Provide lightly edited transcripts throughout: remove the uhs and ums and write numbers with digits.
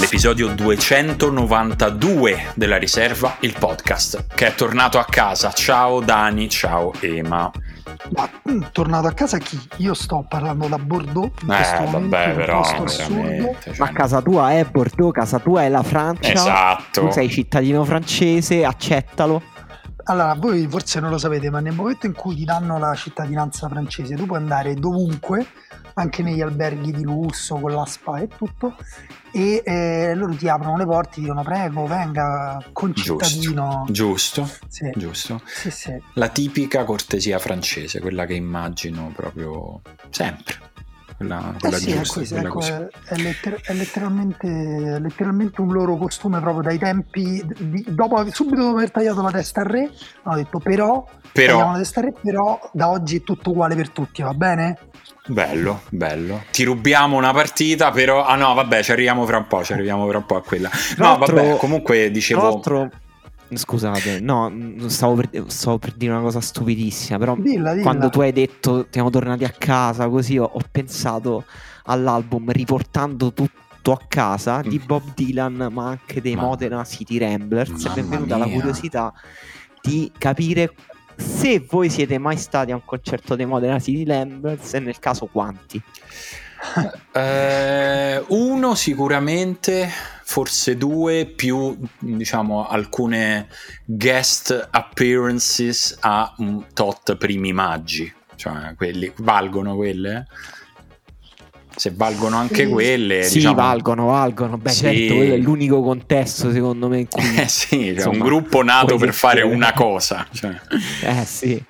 Episodio 292 della Riserva, il podcast, che è tornato a casa. Ciao Dani, ciao Ema. Ma tornato a casa chi? Io sto parlando da Bordeaux in questo momento, però, assurdo. Ma casa tua è Bordeaux, casa tua è la Francia. Esatto. Tu sei cittadino francese, accettalo. Allora, voi forse non lo sapete, ma nel momento in cui ti danno la cittadinanza francese, tu puoi andare dovunque, anche negli alberghi di lusso, con la spa e tutto, e loro ti aprono le porte, ti dicono prego, venga, concittadino. Giusto, sì. Giusto. Sì, sì. La tipica cortesia francese, quella che immagino proprio sempre. Quella sì, giusta, ecco, è letteralmente un loro costume proprio dai tempi subito dopo aver tagliato la testa al re. Hanno detto però la testa al re, però da oggi è tutto uguale per tutti, va bene? Bello, ti rubiamo una partita, però ci arriviamo fra un po' a quella. Comunque dicevo, scusate, no, stavo per dire una cosa stupidissima, però dilla. Quando tu hai detto siamo tornati a casa, così ho pensato all'album Riportando tutto a casa di Bob Dylan, ma anche dei Modena City Ramblers. Mi è venuta la curiosità di capire se voi siete mai stati a un concerto dei Modena City Ramblers e nel caso quanti. Uno sicuramente, forse due, più diciamo alcune guest appearances a un tot primi maggi, cioè quelli valgono quelle? Se valgono anche quelle, sì, diciamo... valgono. Beh, sì. Certo, quello è l'unico contesto secondo me in cui... sì, insomma, un gruppo nato per fare una cosa, cioè... sì.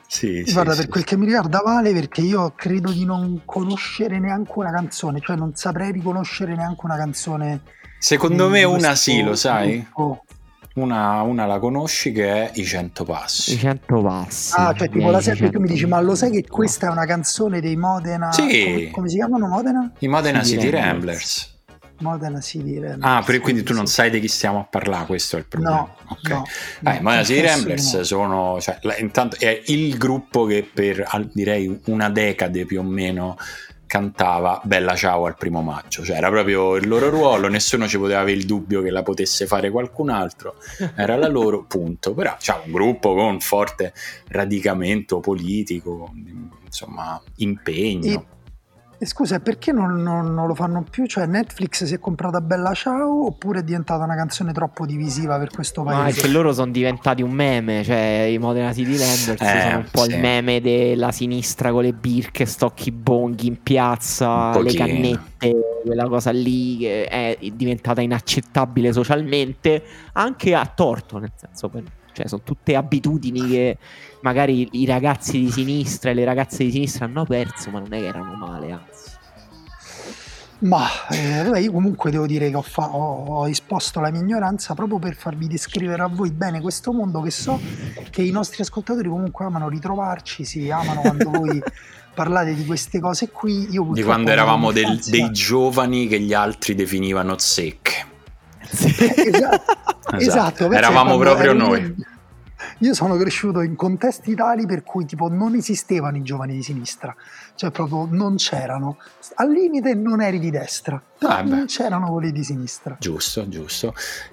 Guarda, per quel che mi riguarda vale, perché io credo di non conoscere neanche una canzone, cioè non saprei riconoscere neanche una canzone. Secondo me una sì, lo sai? Una la conosci, che è I 100 passi. Ah, cioè tipo la serie, tu mi dici ma lo sai che questa è una canzone dei Modena? Sì. Come si chiamano, Modena? I Modena City Ramblers. Modena City Ramblers. Ah, quindi tu non sai di chi stiamo a parlare, questo è il problema. No, ok. No, Modena City Ramblers sono, cioè, intanto è il gruppo che per direi una decade più o meno cantava Bella Ciao al primo maggio, cioè era proprio il loro ruolo, nessuno ci poteva avere il dubbio che la potesse fare qualcun altro, era la loro, punto. Però c'è un gruppo con forte radicamento politico, insomma impegno. E scusa, perché non lo fanno più? Cioè Netflix si è comprata Bella Ciao oppure è diventata una canzone troppo divisiva per questo paese? Ma è che loro sono diventati un meme, cioè i Modena City Ramblers sono un po' il meme della sinistra con le birche, stocchi bonghi in piazza, le cannette, quella cosa lì che è diventata inaccettabile socialmente, anche a torto, nel senso, cioè sono tutte abitudini che magari i ragazzi di sinistra e le ragazze di sinistra hanno perso, ma non è che erano male, anzi. Ma io comunque devo dire che ho esposto la mia ignoranza proprio per farvi descrivere a voi bene questo mondo, che so che i nostri ascoltatori comunque amano ritrovarci, si amano quando voi parlate di queste cose qui. Io di quando eravamo dei giovani che gli altri definivano zecche. Esatto. Eravamo proprio noi. Io sono cresciuto in contesti tali per cui tipo non esistevano i giovani di sinistra, cioè proprio non c'erano, al limite non eri di destra, non c'erano quelli di sinistra. Giusto.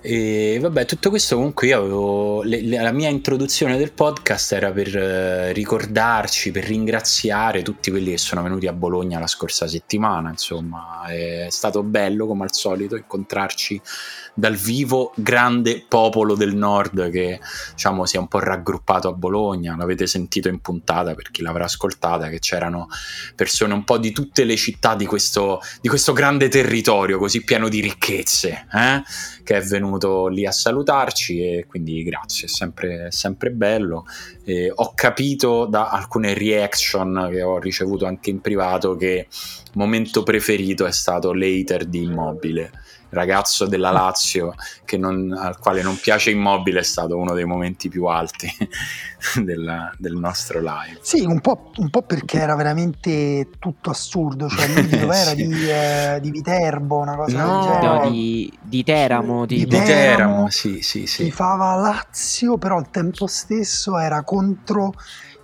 E vabbè, tutto questo comunque io avevo la mia introduzione del podcast era per ricordarci, per ringraziare tutti quelli che sono venuti a Bologna la scorsa settimana. Insomma, è stato bello come al solito incontrarci dal vivo, grande popolo del nord che diciamo si è un po' raggruppato a Bologna. L'avete sentito in puntata, per chi l'avrà ascoltata, che c'erano persone un po' di tutte le città di questo grande territorio così pieno di ricchezze, che è venuto lì a salutarci, e quindi grazie, è sempre bello. Ho capito da alcune reaction che ho ricevuto anche in privato che il momento preferito è stato l'hater di Immobile, ragazzo della Lazio che al quale non piace Immobile è stato uno dei momenti più alti del nostro live. Sì, un po' perché era veramente tutto assurdo, cioè lui dov'era sì. Di Viterbo, una cosa del genere. No, di Teramo. Di Teramo, sì. Tifava Lazio, però al tempo stesso era contro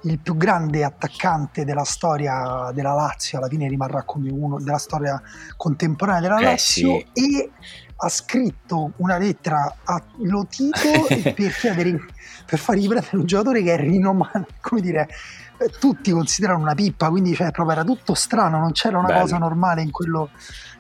il più grande attaccante della storia della Lazio, alla fine rimarrà come uno della storia contemporanea della Lazio, sì. E ha scritto una lettera a Lotito per fargli prendere un giocatore che è rinomato, come dire, tutti considerano una pippa, quindi cioè, proprio era tutto strano, non c'era una cosa normale in quello,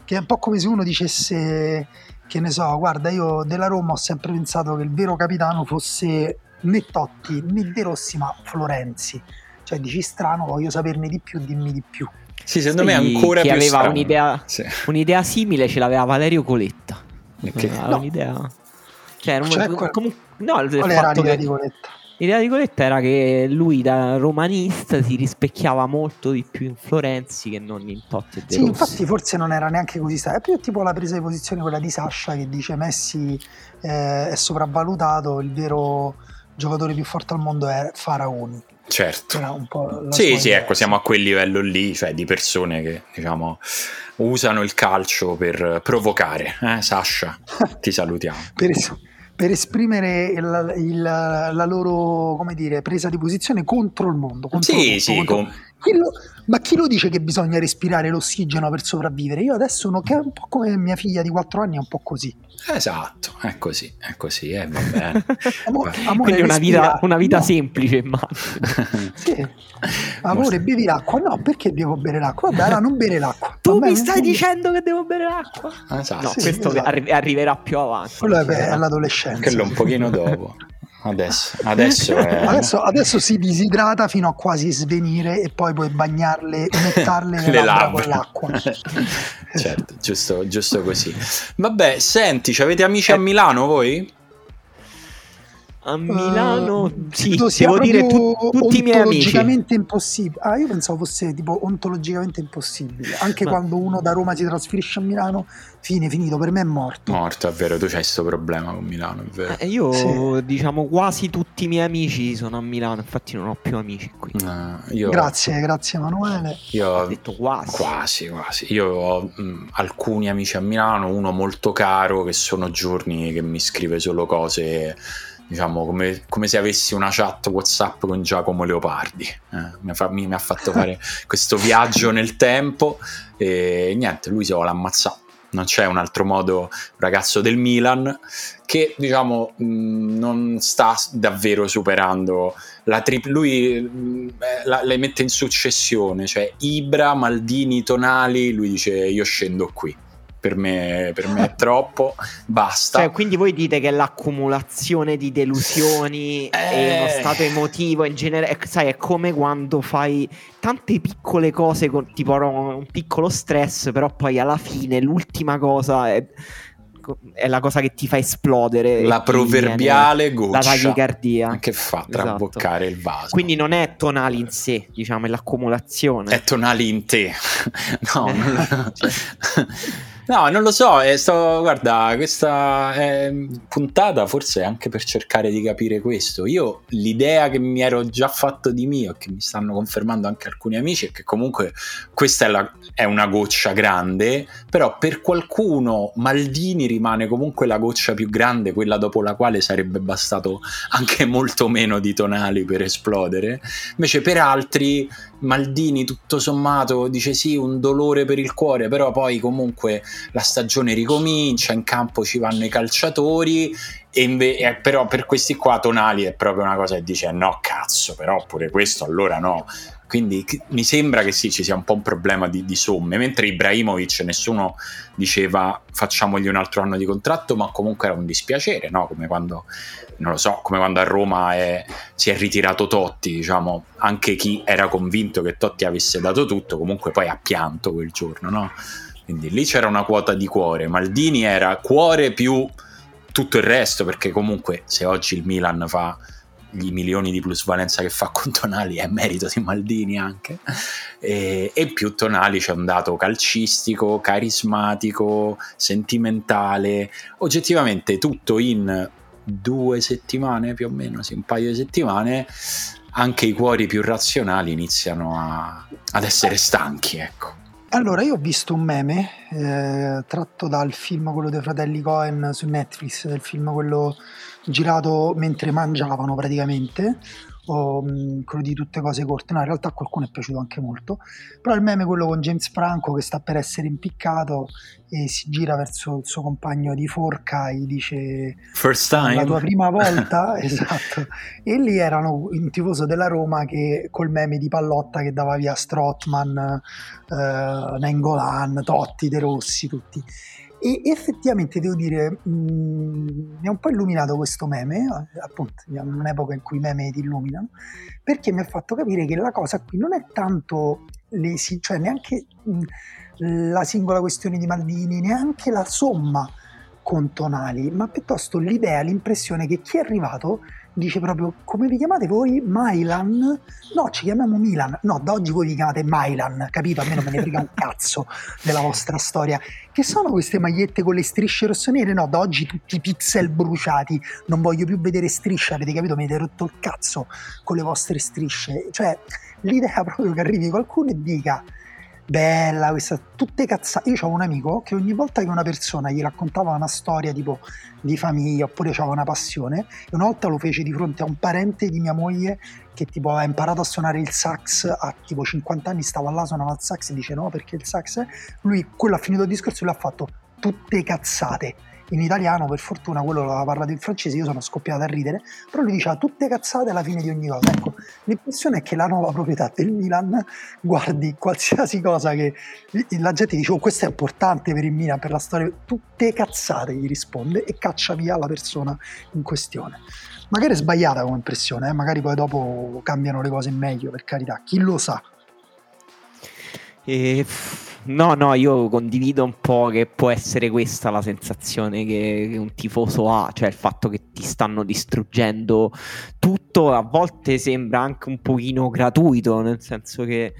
che è un po' come se uno dicesse, che ne so, guarda, io della Roma ho sempre pensato che il vero capitano fosse né Totti né De Rossi ma Florenzi, cioè dici strano, voglio saperne di più, dimmi di più. Sì, secondo me ancora più aveva strano. Un'idea simile ce l'aveva Valerio Coletta, okay. No. Un'idea, cioè, l'idea di Coletta era che lui da romanista si rispecchiava molto di più in Florenzi che non in Totti e De Rossi. Sì, infatti forse non era neanche così strano, è più tipo la presa di posizione quella di Sasha che dice Messi è sopravvalutato, il vero giocatore più forte al mondo è Faraoni. Certo. Era un po' la sì, ecco, siamo a quel livello lì, cioè di persone che, diciamo, usano il calcio per provocare. Sasha, ti salutiamo. Per esprimere la loro, come dire, presa di posizione contro il mondo. Ma chi lo dice che bisogna respirare l'ossigeno per sopravvivere? Io adesso che è un po' come mia figlia di 4 anni, è un po' così. Esatto, è così, va bene. Amore, una vita semplice, ma sì. Amore, bevi l'acqua? No, perché devo bere l'acqua? Vabbè, non bere l'acqua. Tu mi stai dicendo che devo bere l'acqua? Esatto. No, sì, questo arriverà più avanti. Quello è l'adolescenza. Quello un pochino dopo. Adesso si disidrata fino a quasi svenire e poi puoi bagnarle, metterle le labbra con l'acqua. Certo, giusto così. Vabbè, senti, avete amici a Milano voi? A Milano sì, devo dire tutti i miei amici. Ontologicamente impossibile. Ah, io pensavo fosse tipo ontologicamente impossibile. Anche quando uno da Roma si trasferisce a Milano, finito, per me è morto. Morto, è vero, tu c'hai questo problema con Milano, è vero. Io diciamo quasi tutti i miei amici sono a Milano, infatti non ho più amici qui. Grazie Emanuele. Io ho detto quasi. Io ho alcuni amici a Milano, uno molto caro che sono giorni che mi scrive solo cose, diciamo, come se avessi una chat WhatsApp con Giacomo Leopardi. Mi ha fatto fare questo viaggio nel tempo e niente, lui se l'ha ammazzato, non c'è un altro modo. Ragazzo del Milan che, diciamo, non sta davvero superando le mette in successione, cioè Ibra, Maldini, Tonali. Lui dice io scendo qui, per me è troppo, basta. Cioè, quindi voi dite che l'accumulazione di delusioni e uno stato emotivo in genere, sai, è come quando fai tante piccole cose con tipo un piccolo stress, però poi alla fine l'ultima cosa è la cosa che ti fa esplodere, la proverbiale goccia, la tachicardia che fa traboccare il vaso. Quindi non è Tonali in sé, diciamo, è l'accumulazione. È Tonali in te. No, non lo so, guarda, questa puntata forse è anche per cercare di capire questo. Io l'idea che mi ero già fatto di mio, che mi stanno confermando anche alcuni amici, è che comunque questa è una goccia grande, però per qualcuno Maldini rimane comunque la goccia più grande, quella dopo la quale sarebbe bastato anche molto meno di Tonali per esplodere. Invece per altri Maldini tutto sommato dice sì, un dolore per il cuore, però poi comunque la stagione ricomincia, in campo ci vanno i calciatori, e però per questi qua Tonali è proprio una cosa che dice no cazzo, però pure questo allora no. Quindi mi sembra che sì, ci sia un po' un problema di somme, mentre Ibrahimovic nessuno diceva facciamogli un altro anno di contratto, ma comunque era un dispiacere, no? Come quando, non lo so, come quando a Roma si è ritirato Totti, diciamo, anche chi era convinto che Totti avesse dato tutto comunque poi ha pianto quel giorno, no? Quindi lì c'era una quota di cuore. Maldini era cuore più tutto il resto, perché comunque se oggi il Milan fa gli milioni di plusvalenza che fa con Tonali è merito di Maldini anche, e più Tonali c'è un dato calcistico, carismatico, sentimentale, oggettivamente tutto in 2 settimane più o meno, sì, un paio di settimane, anche i cuori più razionali iniziano ad essere stanchi, ecco. Allora, io ho visto un meme tratto dal film, quello dei fratelli Coen su Netflix, del film quello girato mentre mangiavano praticamente, quello di Tutte cose corte. No, in realtà a qualcuno è piaciuto anche molto, però il meme è quello con James Franco che sta per essere impiccato e si gira verso il suo compagno di forca e gli dice "First time, la tua prima volta", esatto, e lì erano un tifoso della Roma che col meme di Pallotta che dava via Strootman, Nainggolan, Totti, De Rossi, tutti. E effettivamente devo dire, mi ha un po' illuminato questo meme, appunto, in un'epoca in cui i meme ti illuminano, perché mi ha fatto capire che la cosa qui non è tanto cioè neanche la singola questione di Maldini, neanche la somma con Tonali, ma piuttosto l'idea, l'impressione che chi è arrivato dice proprio: come vi chiamate voi? Milan? No, ci chiamiamo Milan. No, da oggi voi vi chiamate Milan, capito? A me non me ne frega un cazzo della vostra storia. Che sono queste magliette con le strisce rossonere? No, da oggi tutti i pixel bruciati, non voglio più vedere strisce, avete capito? Mi avete rotto il cazzo con le vostre strisce. Cioè, l'idea proprio che arrivi qualcuno e dica: bella questa, tutte cazzate. Io c'ho un amico che ogni volta che una persona gli raccontava una storia tipo di famiglia, oppure c'aveva una passione, e una volta lo fece di fronte a un parente di mia moglie che tipo aveva imparato a suonare il sax a tipo 50 anni, stava là, suonava il sax e dice no perché il sax è... lui, quello ha finito il discorso e lui ha fatto tutte cazzate. In italiano, per fortuna, quello l'aveva parlato in francese, io sono scoppiato a ridere, però lui diceva tutte cazzate alla fine di ogni cosa. Ecco, l'impressione è che la nuova proprietà del Milan guardi qualsiasi cosa che la gente dice: oh, questo è importante per il Milan, per la storia, tutte cazzate, gli risponde e caccia via la persona in questione. Magari è sbagliata come impressione, magari poi dopo cambiano le cose in meglio, per carità, chi lo sa. No, io condivido un po' che può essere questa la sensazione che un tifoso ha, cioè il fatto che ti stanno distruggendo tutto. A volte sembra anche un pochino gratuito, nel senso che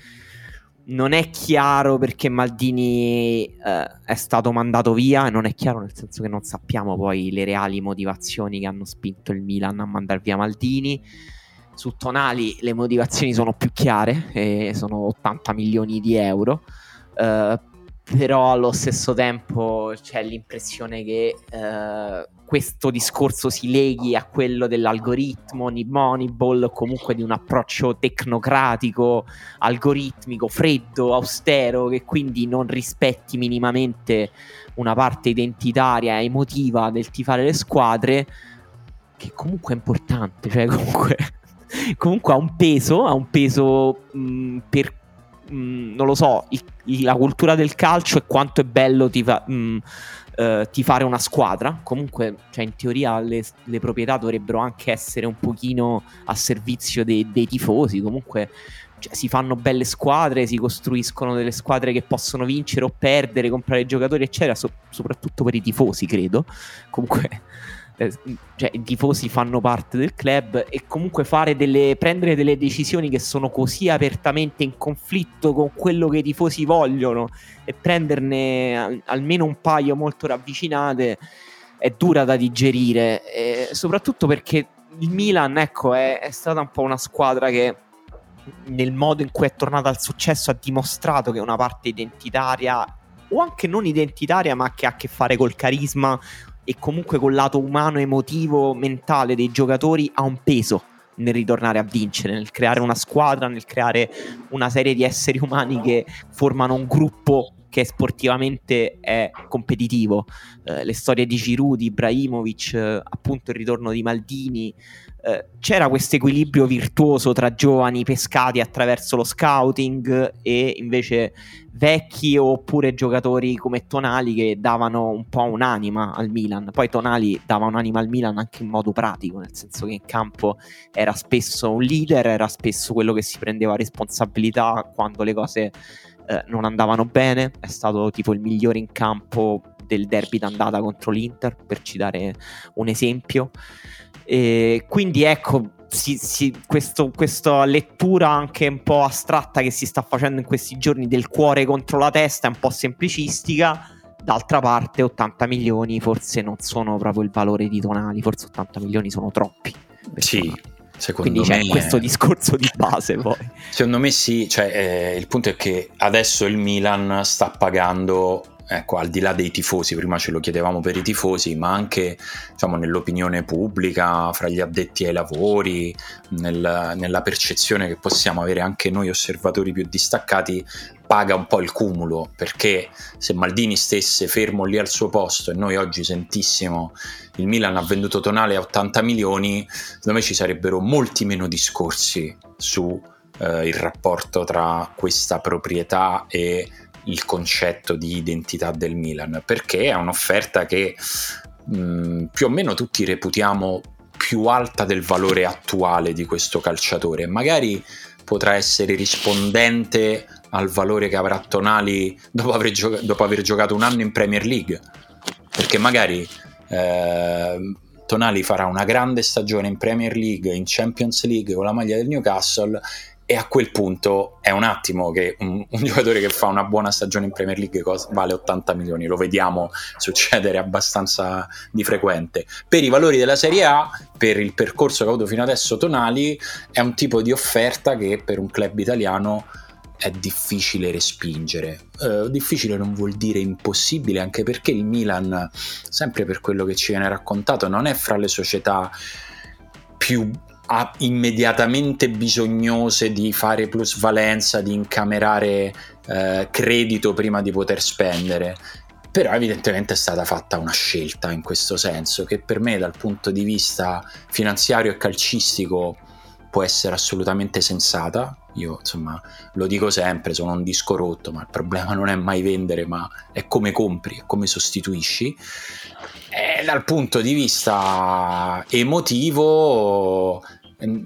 non è chiaro perché Maldini è stato mandato via, non è chiaro nel senso che non sappiamo poi le reali motivazioni che hanno spinto il Milan a mandar via Maldini. Su Tonali le motivazioni sono più chiare, sono 80 milioni di euro. Però allo stesso tempo c'è l'impressione che questo discorso si leghi a quello dell'algoritmo, di Moneyball, comunque di un approccio tecnocratico, algoritmico, freddo, austero, che quindi non rispetti minimamente una parte identitaria, emotiva del tifare le squadre, che comunque è importante, cioè comunque ha un peso per, non lo so, la cultura del calcio e quanto è bello tifare una squadra. Comunque, cioè, in teoria le proprietà dovrebbero anche essere un pochino a servizio dei tifosi. Comunque, cioè, si fanno belle squadre, si costruiscono delle squadre che possono vincere o perdere, comprare giocatori eccetera, soprattutto per i tifosi, credo. Comunque cioè, i tifosi fanno parte del club, e comunque prendere delle decisioni che sono così apertamente in conflitto con quello che i tifosi vogliono, e prenderne almeno un paio molto ravvicinate, è dura da digerire, soprattutto perché il Milan, ecco, è stata un po' una squadra che nel modo in cui è tornata al successo ha dimostrato che una parte identitaria, o anche non identitaria, ma che ha a che fare col carisma e comunque col lato umano, emotivo, mentale dei giocatori, ha un peso nel ritornare a vincere, nel creare una squadra, nel creare una serie di esseri umani che formano un gruppo che sportivamente è competitivo. Le storie di Giroud, Ibrahimovic, appunto il ritorno di Maldini, c'era questo equilibrio virtuoso tra giovani pescati attraverso lo scouting e invece vecchi oppure giocatori come Tonali che davano un po' un'anima al Milan. Poi Tonali dava un'anima al Milan anche in modo pratico, nel senso che in campo era spesso un leader, era spesso quello che si prendeva responsabilità quando le cose non andavano bene. È stato tipo il migliore in campo del derby d'andata contro l'Inter, per citare un esempio. Quindi ecco, questa lettura anche un po' astratta che si sta facendo in questi giorni del cuore contro la testa è un po' semplicistica. D'altra parte 80 milioni forse non sono proprio il valore di Tonali, forse 80 milioni sono troppi. Sì, secondo me. Quindi c'è questo discorso di base poi. Secondo me sì, cioè, il punto è che adesso il Milan sta pagando, ecco, al di là dei tifosi, prima ce lo chiedevamo per i tifosi, ma anche, diciamo, nell'opinione pubblica, fra gli addetti ai lavori, nella percezione che possiamo avere anche noi osservatori più distaccati, paga un po' il cumulo, perché se Maldini stesse fermo lì al suo posto e noi oggi sentissimo il Milan ha venduto Tonale a 80 milioni, secondo me ci sarebbero molti meno discorsi su il rapporto tra questa proprietà e il concetto di identità del Milan, perché è un'offerta che più o meno tutti reputiamo più alta del valore attuale di questo calciatore. Magari potrà essere rispondente al valore che avrà Tonali dopo aver giocato un anno in Premier League, perché magari Tonali farà una grande stagione in Premier League, in Champions League con la maglia del Newcastle, e a quel punto è un attimo che un giocatore che fa una buona stagione in Premier League vale 80 milioni, lo vediamo succedere abbastanza di frequente. Per i valori della Serie A, per il percorso che ha avuto fino adesso Tonali, è un tipo di offerta che per un club italiano è difficile respingere. Difficile non vuol dire impossibile, anche perché il Milan, sempre per quello che ci viene raccontato, non è fra le società più immediatamente bisognose di fare plusvalenza, di incamerare credito prima di poter spendere. Però evidentemente è stata fatta una scelta in questo senso, che per me dal punto di vista finanziario e calcistico può essere assolutamente sensata. Io, insomma, lo dico sempre, sono un disco rotto, ma il problema non è mai vendere, ma è come compri, è come sostituisci. E dal punto di vista emotivo,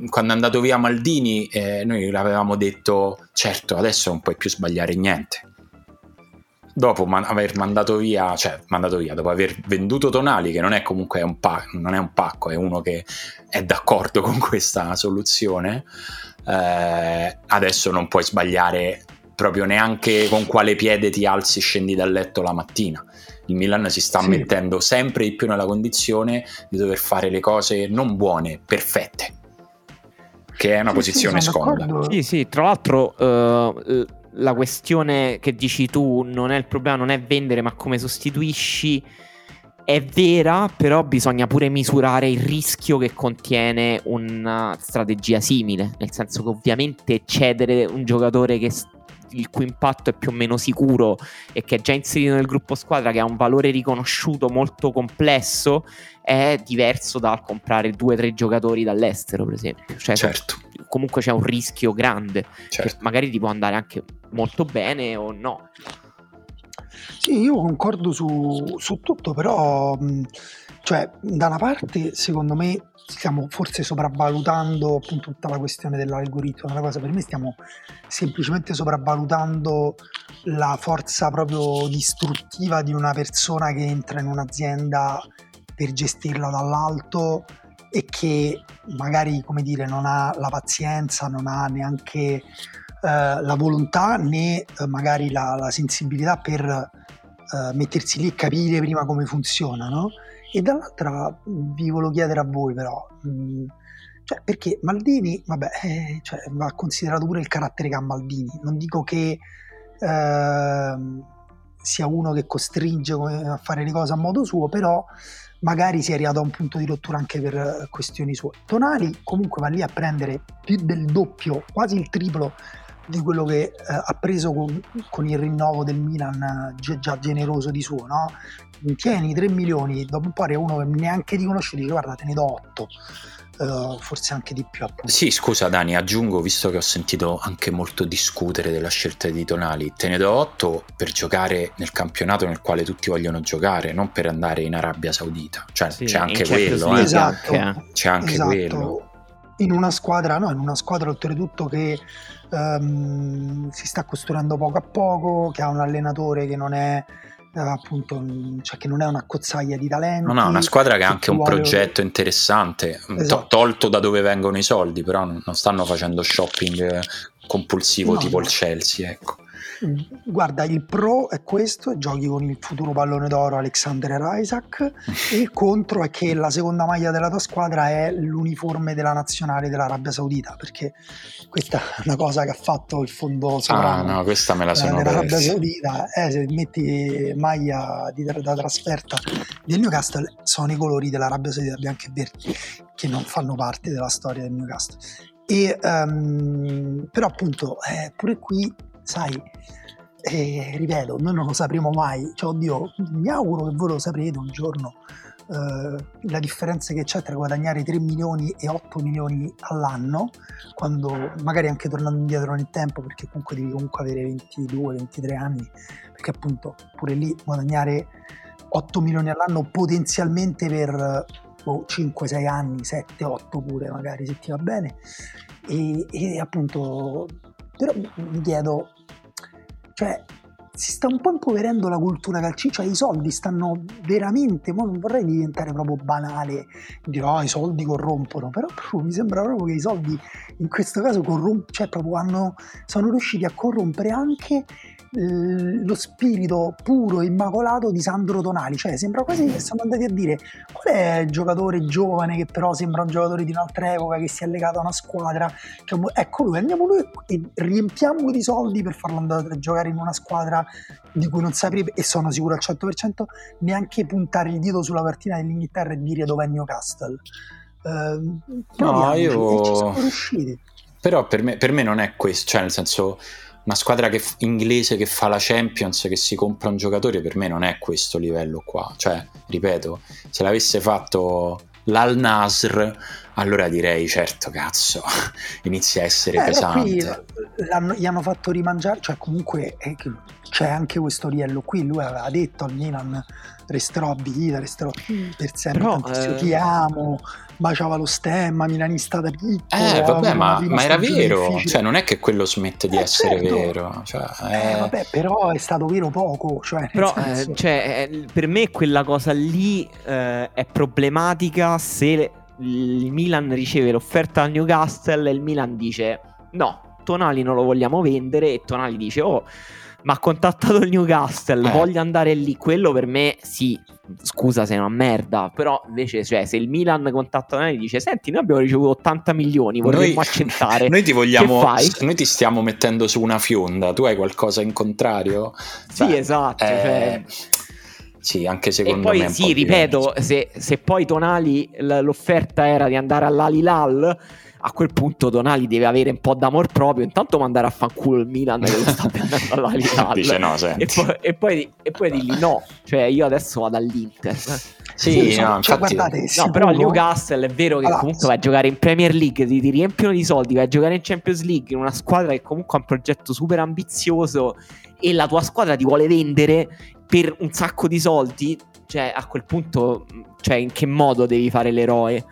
quando è andato via Maldini, noi l'avevamo detto, certo, adesso non puoi più sbagliare niente. Dopo aver mandato via, dopo aver venduto Tonali, che non è comunque non è un pacco, è uno che è d'accordo con questa soluzione, adesso non puoi sbagliare proprio neanche con quale piede ti alzi e scendi dal letto la mattina. Il Milan si sta mettendo sempre di più nella condizione di dover fare le cose non buone, perfette, che è una posizione scomoda. Sì, tra l'altro la questione che dici tu non è il problema, non è vendere, ma come sostituisci, è vera, però bisogna pure misurare il rischio che contiene una strategia simile, nel senso che ovviamente cedere un giocatore che il cui impatto è più o meno sicuro e che è già inserito nel gruppo squadra, che ha un valore riconosciuto molto complesso, è diverso dal comprare 2-3 giocatori dall'estero, per esempio. Cioè, certo, comunque c'è un rischio grande, certo, che magari ti può andare anche molto bene o no. Sì, io concordo su tutto, però cioè, da una parte secondo me stiamo forse sopravvalutando appunto tutta la questione dell'algoritmo, una cosa, per me stiamo semplicemente sopravvalutando la forza proprio distruttiva di una persona che entra in un'azienda per gestirla dall'alto e che magari, come dire, non ha la pazienza, non ha neanche la volontà né magari la sensibilità per mettersi lì e capire prima come funziona, no? E dall'altra vi volevo chiedere a voi però, cioè, perché Maldini, vabbè, cioè, va considerato pure il carattere che ha Maldini, non dico che sia uno che costringe a fare le cose a modo suo, però magari si è arrivato a un punto di rottura anche per questioni sue. Tonali comunque va lì a prendere più del doppio, quasi il triplo di quello che ha preso con il rinnovo del Milan, già generoso di suo, no? Tieni 3 milioni, dopo un po' è uno che neanche ti conosce, dice guarda te ne do 8, forse anche di più, appunto. Sì, scusa Dani, aggiungo, visto che ho sentito anche molto discutere della scelta di Tonali, te ne do 8 per giocare nel campionato nel quale tutti vogliono giocare, non per andare in Arabia Saudita, cioè sì, c'è anche quello, esatto, c'è anche quello. In una squadra, no, in una squadra oltretutto che si sta costruendo poco a poco, che ha un allenatore che non è appunto, cioè che non è una accozzaglia di talenti. No, no, una squadra che ha anche un progetto interessante, esatto. Tolto da dove vengono i soldi, però non stanno facendo shopping compulsivo, no, tipo il Chelsea, ecco. Guarda, il pro è questo: giochi con il futuro pallone d'oro Alexander Isak, e il contro è che la seconda maglia della tua squadra è l'uniforme della nazionale dell'Arabia Saudita, perché questa è una cosa che ha fatto il fondo sovrano, no, questa me la sono dell'Arabia Saudita. Se metti maglia da trasferta del Newcastle, sono i colori dell'Arabia Saudita, bianchi e verdi, che non fanno parte della storia del Newcastle. E però appunto pure qui, sai, ripeto, noi non lo sapremo mai, cioè, oddio, mi auguro che voi lo saprete un giorno, la differenza che c'è tra guadagnare 3 milioni e 8 milioni all'anno, quando magari anche tornando indietro nel tempo, perché comunque devi comunque avere 22-23 anni, perché appunto pure lì guadagnare 8 milioni all'anno potenzialmente per 5-6 anni, 7-8 pure magari, se ti va bene, e appunto. Però mi chiedo, cioè, si sta un po' impoverendo la cultura calcistica, cioè i soldi stanno veramente, non vorrei diventare proprio banale, dire i soldi corrompono, però mi sembra proprio che i soldi in questo caso cioè proprio sono riusciti a corrompere anche lo spirito puro e immacolato di Sandro Tonali, cioè sembra quasi che siamo andati a dire qual è il giocatore giovane che però sembra un giocatore di un'altra epoca, che si è legato a una squadra, che ecco lui, andiamo lui e riempiamo di soldi per farlo andare a giocare in una squadra di cui non saprebbe, e sono sicuro al 100%, neanche puntare il dito sulla cartina dell'Inghilterra e dire dov'è Newcastle. No, io ci sono riusciti, però per me non è questo, cioè nel senso, una squadra inglese che fa la Champions, che si compra un giocatore, per me non è questo livello qua, cioè ripeto, se l'avesse fatto l'Al Nassr allora direi certo, cazzo, inizia a essere pesante. Gli hanno fatto rimangiare, cioè comunque c'è anche questo livello qui, lui aveva detto al Milan resterò a vita, resterò per sempre, tantissimo, ti amo, baciava lo stemma milanista da piccolo, vabbè, ma era vero, difficile. Cioè non è che quello smette di essere certo. Vero, cioè, vabbè, però è stato vero poco, cioè, però senso... cioè, per me quella cosa lì è problematica se il Milan riceve l'offerta al Newcastle e il Milan dice no, Tonali non lo vogliamo vendere, e Tonali dice oh, ma ha contattato il Newcastle, voglio andare lì. Quello per me sì, scusa se è una merda, però invece cioè, se il Milan contatta noi e dice senti, noi abbiamo ricevuto 80 milioni, vorremmo accettare, noi ti vogliamo, noi ti stiamo mettendo su una fionda, tu hai qualcosa in contrario? Sì, beh, esatto, cioè... Sì, anche secondo me. E poi me sì, ripeto, se poi Tonali l'offerta era di andare all'Al-Hilal, a quel punto Tonali deve avere un po' d'amor proprio, intanto mandare a fanculo il Milan che lo sta prendendo all'Al-Hilal. Dice no, senti. E poi digli no, cioè io adesso vado all'Inter. Sì, no, infatti... guardate, no, però il Newcastle è vero che comunque vai a giocare in Premier League, ti riempiono di soldi, vai a giocare in Champions League, in una squadra che comunque ha un progetto super ambizioso, e la tua squadra ti vuole vendere per un sacco di soldi, cioè a quel punto, cioè in che modo devi fare l'eroe?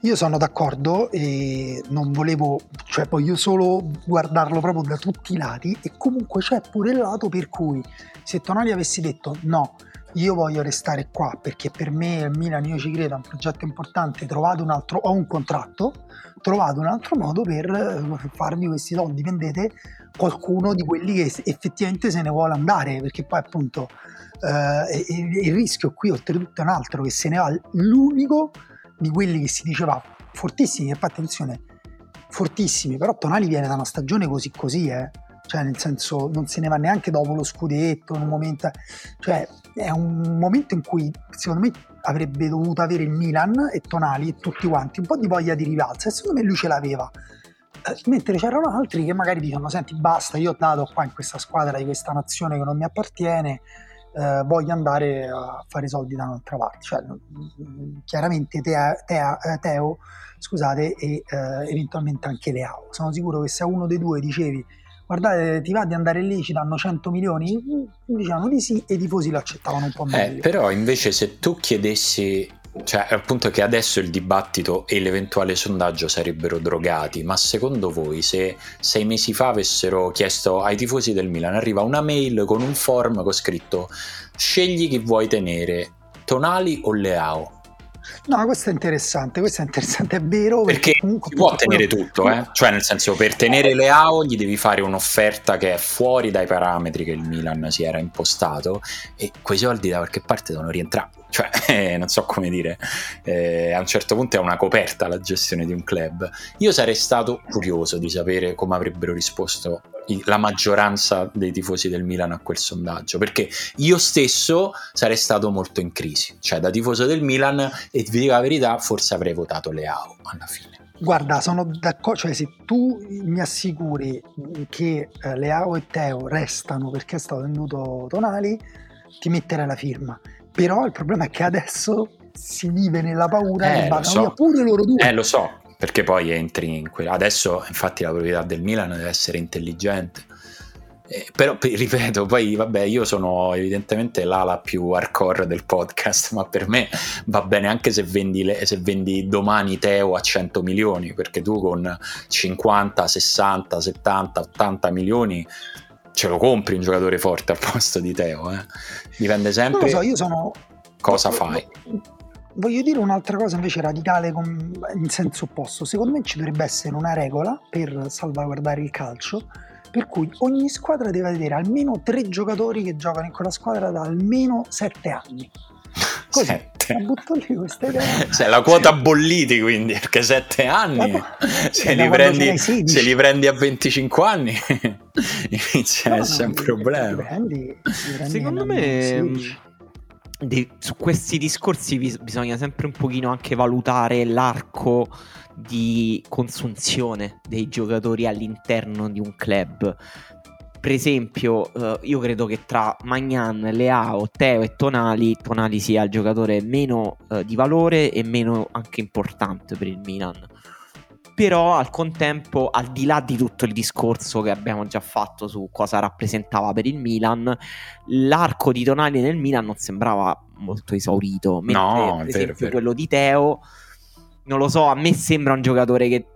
Io sono d'accordo, e non volevo, cioè voglio solo guardarlo proprio da tutti i lati, e comunque c'è pure il lato per cui se Tonali avessi detto no, io voglio restare qua perché per me il Milan, io ci credo, è un progetto importante, ho un contratto, trovate un altro modo per farmi questi soldi, vendete qualcuno di quelli che effettivamente se ne vuole andare, perché poi appunto il rischio qui oltretutto è un altro, che se ne va l'unico di quelli che si diceva fortissimi, che fa attenzione, fortissimi, però Tonali viene da una stagione così così, cioè nel senso non se ne va neanche dopo lo scudetto, in un momento, cioè è un momento in cui secondo me avrebbe dovuto avere il Milan e Tonali e tutti quanti un po' di voglia di rivalsa, e secondo me lui ce l'aveva, mentre c'erano altri che magari dicono senti basta, io ho dato qua in questa squadra di questa nazione che non mi appartiene, voglio andare a fare soldi da un'altra parte, cioè, chiaramente Teo scusate, e eventualmente anche Leao, sono sicuro che se a uno dei due dicevi guardate, ti va di andare lì, ci danno 100 milioni? Diciamo di sì, e i tifosi lo accettavano un po' meglio. Però invece se tu chiedessi Cioè, il punto è che adesso il dibattito e l'eventuale sondaggio sarebbero drogati, ma secondo voi se 6 mesi fa avessero chiesto ai tifosi del Milan, arriva una mail con un form con scritto scegli chi vuoi tenere, Tonali o Leao? No, questo è interessante, è vero, perché comunque si può tenere tutto, cioè nel senso, per tenere Leao gli devi fare un'offerta che è fuori dai parametri che il Milan si era impostato e quei soldi da qualche parte devono rientrare, cioè non so come dire, a un certo punto è una coperta la gestione di un club. Io sarei stato curioso di sapere come avrebbero risposto la maggioranza dei tifosi del Milan a quel sondaggio, perché io stesso sarei stato molto in crisi, cioè da tifoso del Milan, e vi dico la verità, forse avrei votato Leao alla fine. Guarda, sono d'accordo, cioè se tu mi assicuri che Leao e Teo restano perché è stato venduto Tonali, ti metterei la firma, però il problema è che adesso si vive nella paura che vadano via pure loro due. Lo so, perché poi entri in quella. Adesso infatti la proprietà del Milan deve essere intelligente, però ripeto, poi vabbè, io sono evidentemente l'ala più hardcore del podcast, ma per me va bene anche se vendi domani Teo a 100 milioni, perché tu con 50, 60, 70, 80 milioni ce lo compri un giocatore forte al posto di Teo, dipende sempre. Non lo so, io sono cosa fai. Voglio dire un'altra cosa invece radicale, in senso opposto. Secondo me ci dovrebbe essere una regola per salvaguardare il calcio, per cui ogni squadra deve avere almeno 3 giocatori che giocano in quella squadra da almeno 7 anni. Così, la butto lì questa idea. Cioè, la quota bolliti, quindi, perché 7 anni, se li prendi a 25 anni inizia a essere un problema. Secondo me... Su questi discorsi bisogna sempre un pochino anche valutare l'arco di consunzione dei giocatori all'interno di un club. Per esempio, io credo che tra Magnan, Leao, Teo e Tonali sia il giocatore meno di valore e meno anche importante per il Milan. Però al contempo, al di là di tutto il discorso che abbiamo già fatto su cosa rappresentava per il Milan, l'arco di Tonali nel Milan non sembrava molto esaurito, mentre per esempio quello di Teo, non lo so, a me sembra un giocatore che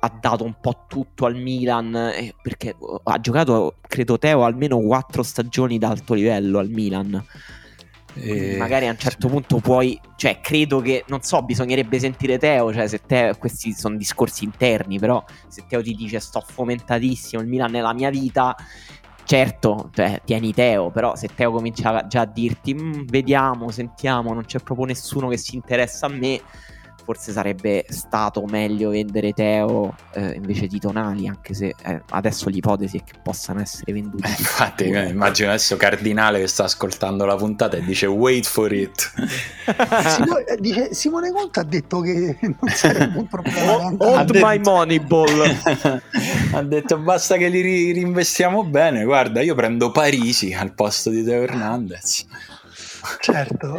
ha dato un po' tutto al Milan, perché ha giocato, credo Teo, almeno 4 stagioni d'alto livello al Milan. Magari a un certo punto puoi, cioè credo che, non so, bisognerebbe sentire Teo, cioè se Teo, questi sono discorsi interni, però se Teo ti dice sto fomentatissimo, il Milan è la mia vita, certo, cioè, tieni Teo, però se Teo comincia già a dirti vediamo, sentiamo, non c'è proprio nessuno che si interessa a me, forse sarebbe stato meglio vendere Teo invece di Tonali, anche se adesso l'ipotesi è che possano essere venduti. Infatti immagino adesso Cardinale che sta ascoltando la puntata e dice wait for it. Dice, Simone Conte ha detto che non sarebbe un problema. Hold my money ball. Ha detto basta che li rinvestiamo bene, guarda io prendo Parisi al posto di Teo Hernandez. Certo,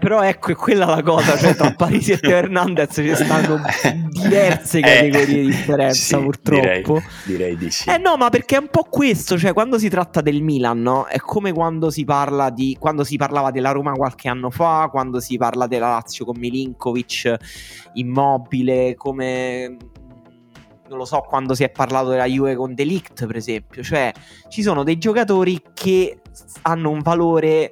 però ecco, è quella la cosa, cioè tra Parisi e Teo Hernandez ci stanno diverse categorie di differenza, sì, purtroppo direi di sì. No, ma perché è un po' questo, cioè quando si tratta del Milan, no? È come quando si parlava della Roma qualche anno fa, quando si parla della Lazio con Milinkovic, Immobile, come non lo so, quando si è parlato della Juve con De Ligt, per esempio, cioè ci sono dei giocatori che hanno un valore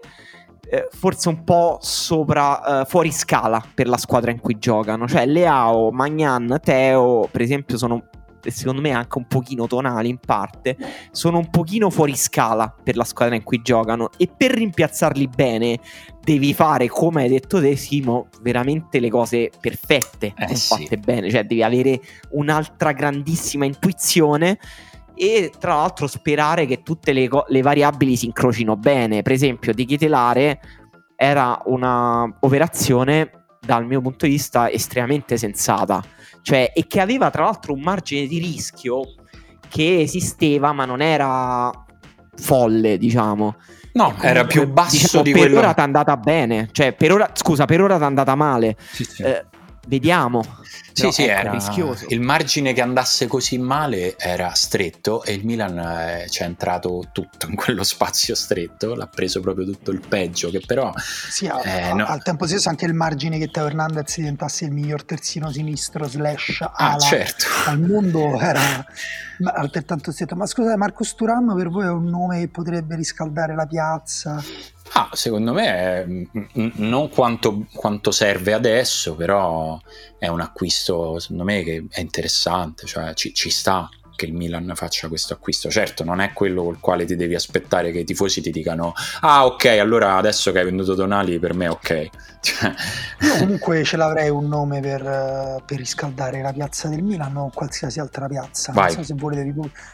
forse un po' sopra, fuori scala per la squadra in cui giocano, cioè Leao, Magnan, Teo per esempio sono, secondo me anche un pochino Tonali in parte, sono un pochino fuori scala per la squadra in cui giocano, e per rimpiazzarli bene devi fare, come hai detto te Simo, veramente le cose perfette, fatte bene, cioè devi avere un'altra grandissima intuizione e tra l'altro sperare che tutte le variabili si incrocino bene. Per esempio Di Chietelare era una operazione dal mio punto di vista estremamente sensata, cioè, e che aveva tra l'altro un margine di rischio che esisteva ma non era folle, diciamo. No, comunque, era più basso, diciamo, di per quello. Per ora t'è andata bene, cioè per ora t'è andata male. Sì. vediamo. Però sì, era rischioso. Il margine che andasse così male era stretto e il Milan ci è entrato tutto in quello spazio stretto, l'ha preso proprio tutto il peggio, che però sì, al tempo stesso anche il margine che Teo Hernandez diventasse il miglior terzino sinistro slash ala certo. al mondo era altrettanto stretto. Ma scusate, Marcos Thuram per voi è un nome che potrebbe riscaldare la piazza? Secondo me non quanto serve adesso, però è un acquisto secondo me che è interessante, cioè ci sta che il Milan faccia questo acquisto. Certo non è quello col quale ti devi aspettare che i tifosi ti dicano ok, allora adesso che hai venduto Tonali per me ok. Io comunque ce l'avrei un nome per riscaldare la piazza del Milan o qualsiasi altra piazza. Vai. Non so se volete,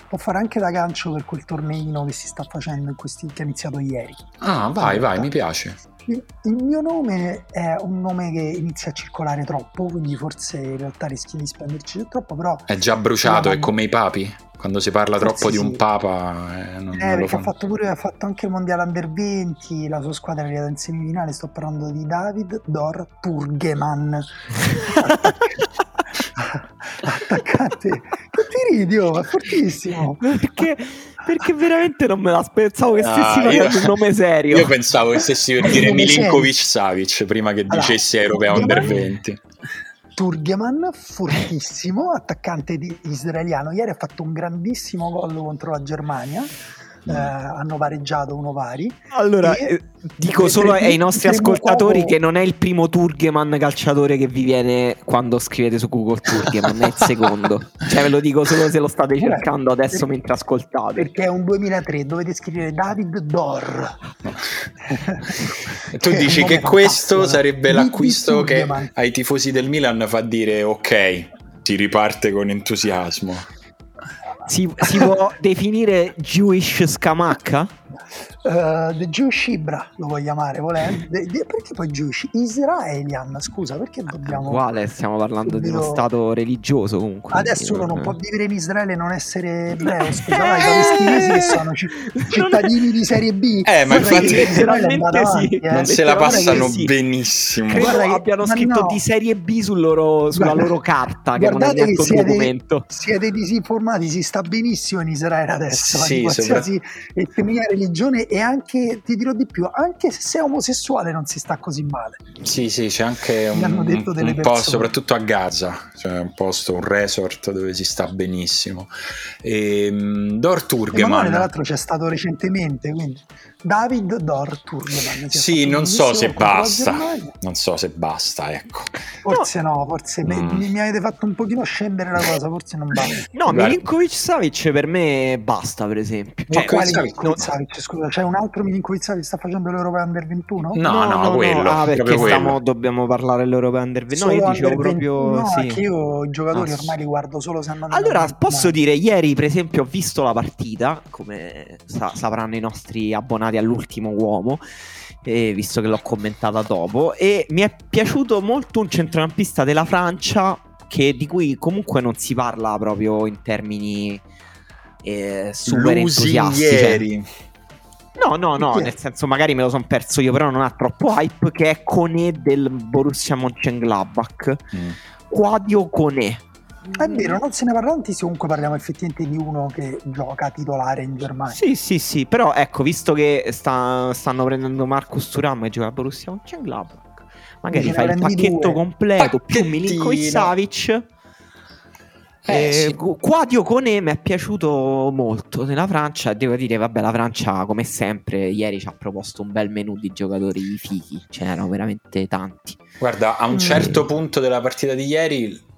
può fare anche da gancio per quel torneino che si sta facendo che è iniziato ieri. Vai, mi piace. Il mio nome è un nome che inizia a circolare troppo, quindi forse in realtà rischi di spenderci troppo, però è già bruciato, è come i papi, quando si parla forse troppo di un papa non lo fanno. Ha fatto anche il mondiale under 20, la sua squadra è arrivata in semifinale. Sto parlando di David Dor Purgeman, attaccante che ti ridi, è fortissimo, perché veramente non me la pensavo che stessi facendo un nome serio. Io pensavo che stessi per dire Milinkovic Savic prima che dicessi Europeo Under 20. Turgeman, fortissimo, attaccante israeliano, ieri ha fatto un grandissimo gol contro la Germania. Hanno pareggiato 1-1. Allora dico solo ai nostri ascoltatori che non è il primo Turgeman calciatore che vi viene quando scrivete su Google Turgeman, è il secondo, cioè ve lo dico solo se lo state cercando adesso mentre ascoltate, perché è un 2003, dovete scrivere David Dor. Tu dici che questo sarebbe l'acquisto che ai tifosi del Milan fa dire ok, ti riparte con entusiasmo. Si può definire Jewish Scamacca? The Jewish Ibra lo vuoi chiamare, perché poi Jewish Israelian, scusa, perché dobbiamo uguale, stiamo parlando di uno stato religioso comunque. Adesso uno non può vivere in Israele e non essere ebreo, scusa, i palestinesi che sono cittadini di serie B. Ma infatti non se la passano benissimo. Credo abbiano scritto di serie B sulla loro carta, che non è neanche un documento. Siete disinformati, si sta benissimo in Israele adesso, di qualsiasi etnia, religione, e anche, ti dirò di più, anche se sei omosessuale non si sta così male. Sì, c'è anche un posto, soprattutto a Gaza, cioè un resort dove si sta benissimo. Dor Turgeman, tra l'altro c'è stato recentemente, quindi David Dor Turgeman. Sì, non so se basta, ecco. Forse no, forse mi avete fatto un pochino scendere la cosa, forse non basta. No, Milinkovic Savic per me basta, per esempio. Scusa, c'è un altro Milinkovic Savic che sta facendo l'Europeo Under 21? No, quello. Perché dobbiamo parlare dell'Europeo Under 21. No, io dicevo proprio anche io i giocatori ormai li guardo solo se hanno. Allora, posso dire, ieri per esempio ho visto la partita, come sapranno i nostri abbonati all'Ultimo Uomo, visto che l'ho commentata dopo, e mi è piaciuto molto un centrocampista della Francia di cui comunque non si parla proprio in termini super entusiastici. No, nel senso magari me lo sono perso io, però non ha troppo hype, che è Koné del Borussia Mönchengladbach. Quadio Koné. È vero, non se ne parla tantissimo, comunque parliamo effettivamente di uno che gioca titolare in Germania. Sì, però ecco, visto che stanno prendendo Marcos Thuram e gioca a Borussia Mönchengladbach, magari fai il pacchetto completo più Milinkovic Savic. Sì. Quadio Koné mi è piaciuto molto nella Francia. Devo dire, la Francia come sempre ieri ci ha proposto un bel menù di giocatori fighi, ce n'erano veramente tanti. Guarda, a un certo punto della partita di ieri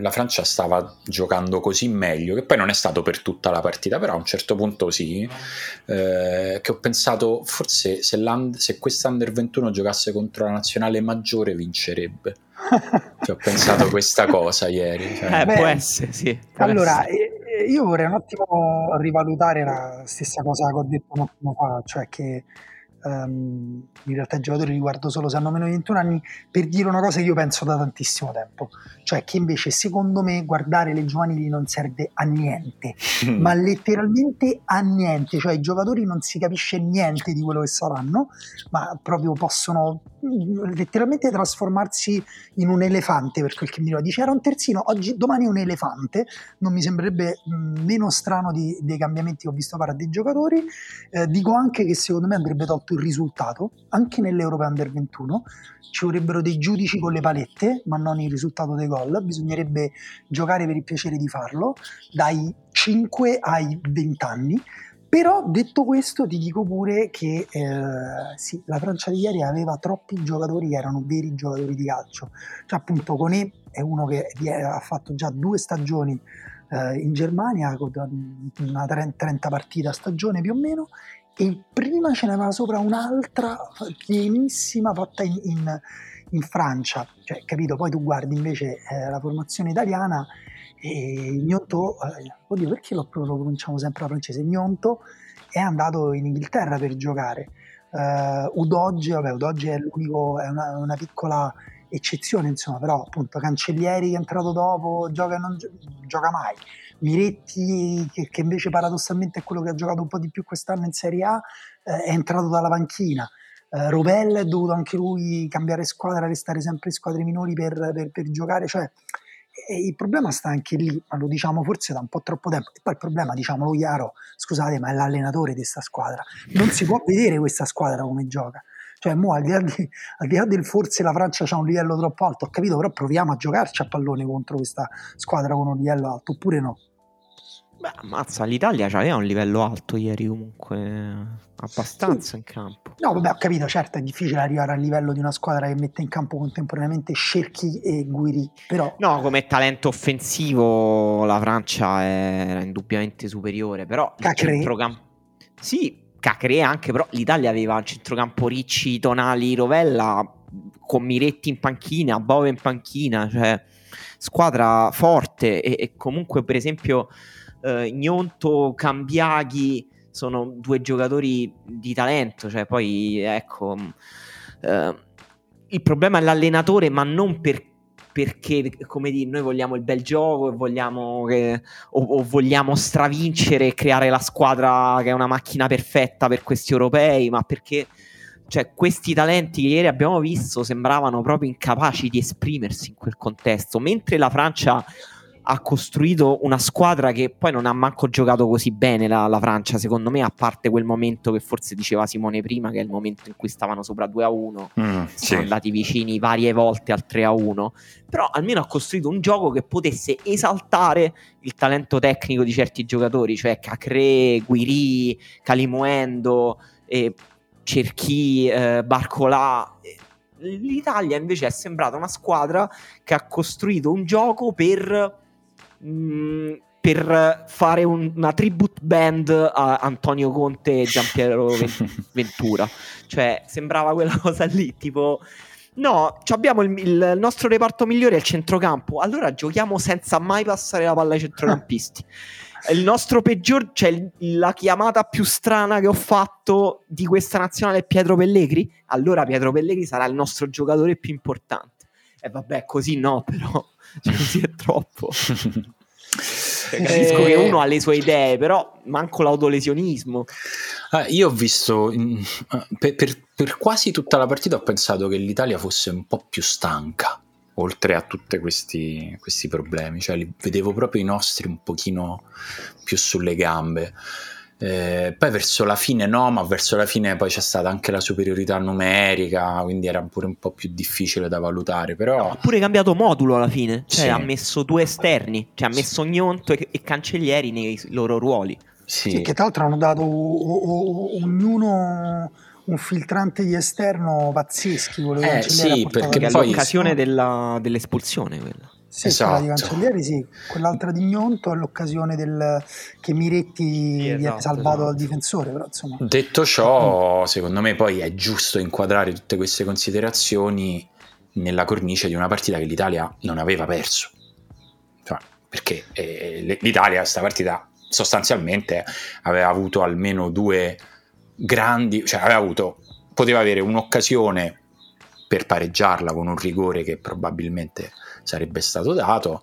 la Francia stava giocando così meglio, che poi non è stato per tutta la partita, però a un certo punto sì, che ho pensato forse se questa Under 21 giocasse contro la nazionale maggiore vincerebbe. Cioè, ho pensato questa cosa ieri. Può essere, sì. Allora, io vorrei un attimo rivalutare la stessa cosa che ho detto un attimo fa, cioè che in realtà i giocatori li guardo solo se hanno meno di 21 anni, per dire una cosa che io penso da tantissimo tempo, cioè che invece secondo me guardare le giovanili non serve a niente, ma letteralmente a niente, cioè i giocatori non si capisce niente di quello che saranno, ma proprio possono letteralmente trasformarsi in un elefante, per quel che mi dice era un terzino, oggi domani è un elefante. Non mi sembrerebbe meno strano dei cambiamenti che ho visto fare a dei giocatori. Dico anche che secondo me andrebbe tolto il risultato, anche nell'Europeo Under 21 ci vorrebbero dei giudici con le palette, ma non il risultato dei gol, bisognerebbe giocare per il piacere di farlo dai 5 ai 20 anni. Però detto questo ti dico pure che sì, la Francia di ieri aveva troppi giocatori che erano veri giocatori di calcio, cioè appunto Koné è uno che ha fatto già 2 stagioni in Germania, con una 30 partite a stagione più o meno, e prima ce n'aveva sopra un'altra pienissima fatta in Francia, cioè capito? Poi tu guardi invece la formazione italiana e Gnonto, oddio perché lo pronunciamo sempre alla francese, Gnonto è andato in Inghilterra per giocare, Udogie è l'unico, è una piccola eccezione insomma, però appunto Cancellieri che è entrato dopo gioca, non gioca mai, Miretti che invece paradossalmente è quello che ha giocato un po' di più quest'anno in Serie A, è entrato dalla panchina, Rovella è dovuto anche lui cambiare squadra, restare sempre in squadre minori per giocare, cioè e il problema sta anche lì, ma lo diciamo forse da un po' troppo tempo. E poi il problema, diciamolo chiaro, scusate, ma è l'allenatore di questa squadra, non si può vedere questa squadra come gioca, cioè mo al di là del forse la Francia c'ha un livello troppo alto, ho capito, però proviamo a giocarci a pallone contro questa squadra con un livello alto, oppure no? Beh, ammazza, l'Italia c'aveva un livello alto ieri comunque, abbastanza sì. In campo. No, vabbè, ho capito, certo, è difficile arrivare al livello di una squadra che mette in campo contemporaneamente Scerchi e Guiri, però... No, come talento offensivo la Francia era indubbiamente superiore, però... Cacré? Sì, Cacré anche, però l'Italia aveva il centrocampo Ricci, Tonali, Rovella, con Miretti in panchina, Bove in panchina, cioè squadra forte e comunque per esempio... Gnonto, Cambiaghi sono 2 giocatori di talento, cioè poi ecco il problema è l'allenatore, ma non perché come dire noi vogliamo il bel gioco e vogliamo che, o vogliamo stravincere e creare la squadra che è una macchina perfetta per questi europei, ma perché cioè questi talenti che ieri abbiamo visto sembravano proprio incapaci di esprimersi in quel contesto, mentre la Francia ha costruito una squadra che poi non ha manco giocato così bene la Francia, secondo me, a parte quel momento che forse diceva Simone prima, che è il momento in cui stavano sopra 2-1, sì. Sono andati vicini varie volte al 3-1, però almeno ha costruito un gioco che potesse esaltare il talento tecnico di certi giocatori, cioè Cacré, Guiri, Calimoendo, Cerchi, Barcolà. L'Italia invece è sembrata una squadra che ha costruito un gioco per fare una tribute band a Antonio Conte e Gianpiero Ventura, cioè sembrava quella cosa lì tipo no, abbiamo il nostro reparto migliore è il centrocampo, allora giochiamo senza mai passare la palla ai centrocampisti, il nostro peggior, cioè la chiamata più strana che ho fatto di questa nazionale è Pietro Pellegrini, allora Pietro Pellegrini sarà il nostro giocatore più importante, e vabbè così no, però così è troppo. Capisco che uno ha le sue idee, però manco l'autolesionismo. Io ho visto per quasi tutta la partita ho pensato che l'Italia fosse un po' più stanca, oltre a tutti questi problemi, cioè li vedevo proprio i nostri un pochino più sulle gambe, poi verso la fine no, ma verso la fine poi c'è stata anche la superiorità numerica, quindi era pure un po' più difficile da valutare, però... Ha pure cambiato modulo alla fine, cioè sì. Ha messo 2 esterni, cioè ha messo Gnonto e Cancellieri nei loro ruoli. Sì, che tra l'altro hanno dato ognuno... un filtrante di esterno pazzeschi, volevo sì, perché poi l'occasione dell'espulsione quella. Sì, esatto. Quella di Cancellieri sì, quell'altra di Gnonto è l'occasione che Miretti viene salvato dal difensore, però insomma. Detto ciò, secondo me poi è giusto inquadrare tutte queste considerazioni nella cornice di una partita che l'Italia non aveva perso. Cioè, perché l'Italia sta partita sostanzialmente aveva avuto almeno 2 grandi, cioè aveva avuto, poteva avere un'occasione per pareggiarla con un rigore che probabilmente sarebbe stato dato,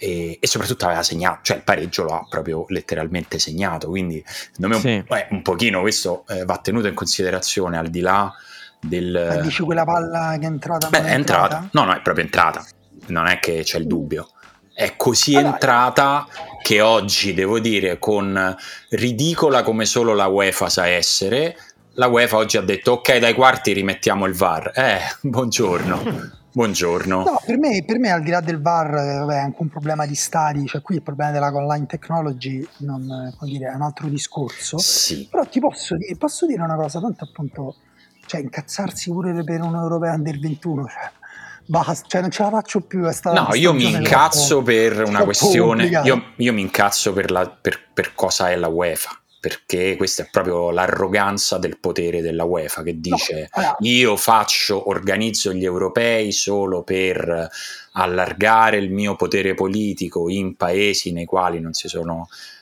e soprattutto aveva segnato, cioè il pareggio l'ha proprio letteralmente segnato, quindi secondo me un pochino questo va tenuto in considerazione, al di là del... Ma dici quella palla che è entrata? Beh, è entrata? No, è proprio entrata, non è che c'è il dubbio, è così entrata che oggi devo dire, con ridicola come solo la UEFA sa essere, la UEFA oggi ha detto ok, dai quarti rimettiamo il VAR, buongiorno. Buongiorno. No, per me al di là del VAR è anche un problema di stadi, cioè qui il problema della goal line technology non, come dire, è un altro discorso. Sì. Però ti posso dire una cosa, tanto appunto, cioè incazzarsi pure per un europeo under 21, cioè basta, cioè non ce la faccio più. No, io mi incazzo per una questione, io mi incazzo per cosa è la UEFA, perché questa è proprio l'arroganza del potere della UEFA, che dice io organizzo gli europei solo per allargare il mio potere politico in paesi nei quali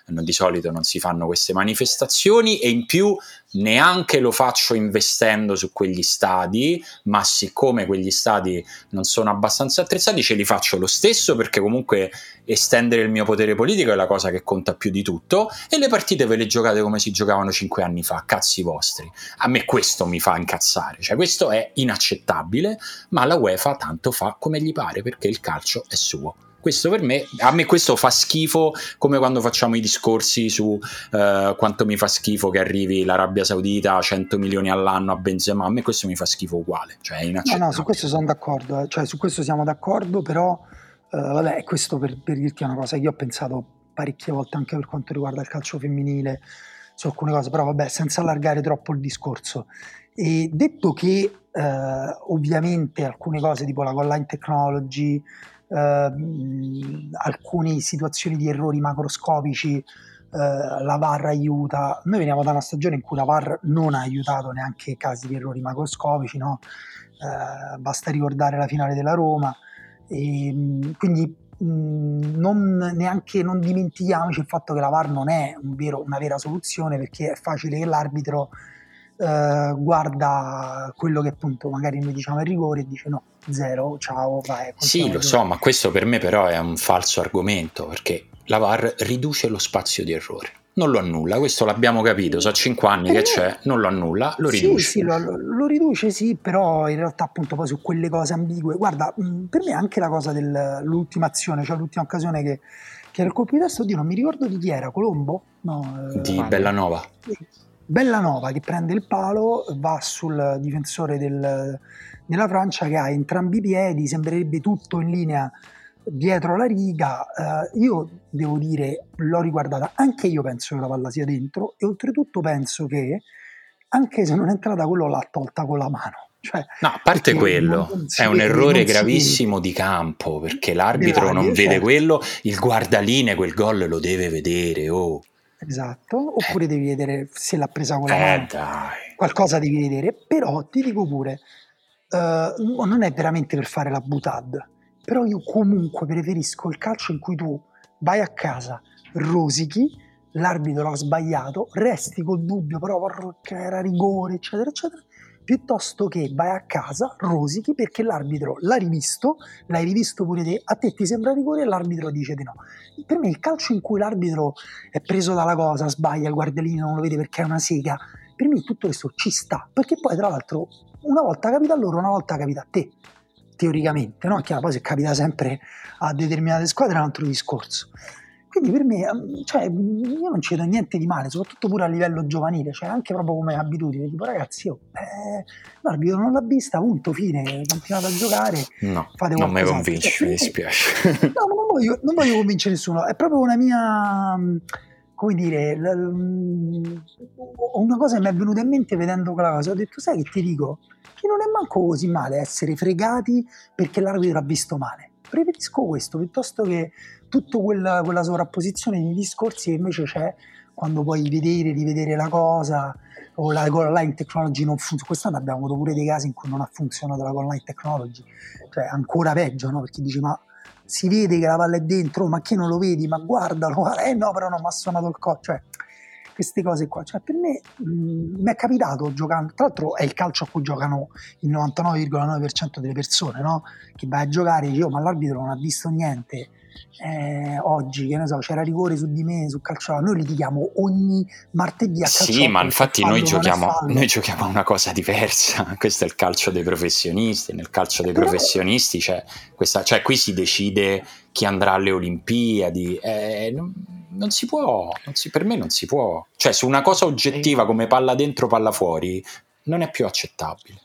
di solito non si fanno queste manifestazioni, e in più neanche lo faccio investendo su quegli stadi, ma siccome quegli stadi non sono abbastanza attrezzati ce li faccio lo stesso, perché comunque estendere il mio potere politico è la cosa che conta più di tutto, e le partite ve le giocate come si giocavano 5 anni fa, cazzi vostri. A me questo mi fa incazzare, cioè questo è inaccettabile, ma la UEFA tanto fa come gli pare, perché il calcio è suo. Questo per me, a me questo fa schifo, come quando facciamo i discorsi su quanto mi fa schifo che arrivi l'Arabia Saudita a 100 milioni all'anno a Benzema, a me questo mi fa schifo uguale, cioè è inaccettabile. No, su questo sono d'accordo, cioè su questo siamo d'accordo, però vabbè, questo per dirti una cosa, io ho pensato parecchie volte anche per quanto riguarda il calcio femminile su alcune cose, però vabbè, senza allargare troppo il discorso. E detto che ovviamente alcune cose tipo la goal line technology, alcune situazioni di errori macroscopici, la VAR aiuta. Noi veniamo da una stagione in cui la VAR non ha aiutato neanche casi di errori macroscopici, no? Basta ricordare la finale della Roma, e quindi non dimentichiamoci il fatto che la VAR non è una vera soluzione, perché è facile che l'arbitro guarda quello che appunto magari noi diciamo in rigore e dice no, zero, ciao, vai. Sì, lo so, ma questo per me però è un falso argomento, perché la VAR riduce lo spazio di errore, non lo annulla, questo l'abbiamo capito, sono 5 anni che c'è, non lo annulla, lo riduce. Sì, lo riduce, sì, però in realtà appunto poi su quelle cose ambigue, guarda, per me anche la cosa dell'ultima azione, cioè l'ultima occasione che era il colpo di testa, oddio, non mi ricordo di chi era, Colombo? No, di Bellanova. Bellanova che prende il palo, va sul difensore della Francia che ha entrambi i piedi, sembrerebbe tutto in linea dietro la riga. Io devo dire, l'ho riguardata, anche io penso che la palla sia dentro, e oltretutto penso che anche se non è entrata, quello l'ha tolta con la mano. Cioè, no, a parte quello, è un errore gravissimo di campo, perché l'arbitro non vede quello, il guardaline quel gol lo deve vedere, oh. Esatto, oppure devi vedere se l'ha presa con la mano, dai. Qualcosa devi vedere, però ti dico pure, non è veramente per fare la butad, però io comunque preferisco il calcio in cui tu vai a casa, rosichi, l'arbitro ha sbagliato, resti col dubbio, però che era rigore, eccetera, eccetera, piuttosto che vai a casa, rosichi, perché l'arbitro l'ha rivisto, l'hai rivisto pure te, a te ti sembra rigore e l'arbitro dice di no. Per me il calcio in cui l'arbitro è preso dalla cosa, sbaglia, il guardialino non lo vede perché è una sega, per me tutto questo ci sta, perché poi tra l'altro una volta capita a loro, una volta capita a te, teoricamente, no? Chiaro, poi se capita sempre a determinate squadre è un altro discorso. Quindi per me, cioè, io non ci do niente di male, soprattutto pure a livello giovanile, cioè anche proprio come abitudine, tipo ragazzi, l'arbitro non l'ha vista, punto, fine, continuate a giocare. No, fate non mi convinci, mi dispiace. No, non voglio convincere nessuno, è proprio una mia, come dire, una cosa che mi è venuta in mente vedendo quella cosa, ho detto sai che ti dico, che non è manco così male essere fregati perché l'arbitro ha visto male. Preferisco questo piuttosto che tutta quella sovrapposizione di discorsi che invece c'è quando puoi vedere, rivedere la cosa, o la goal line technology non funziona. Quest'anno abbiamo avuto pure dei casi in cui non ha funzionato la goal line technology, cioè ancora peggio, no? Perché dici ma si vede che la palla è dentro, ma che non lo vedi, ma guardalo, no però non mi ha suonato il cioè queste cose qua, cioè per me mi è capitato giocando, tra l'altro è il calcio a cui giocano il 99,9% delle persone, no? Che vai a giocare, io ma l'arbitro non ha visto niente, oggi che ne so c'era rigore su di me, su calcio, noi litighiamo ogni martedì a calcio. Sì, ma infatti noi giochiamo a una cosa diversa, questo è il calcio dei professionisti, nel calcio dei professionisti cioè qui si decide chi andrà alle Olimpiadi, non si può, per me, cioè su una cosa oggettiva come palla dentro palla fuori non è più accettabile.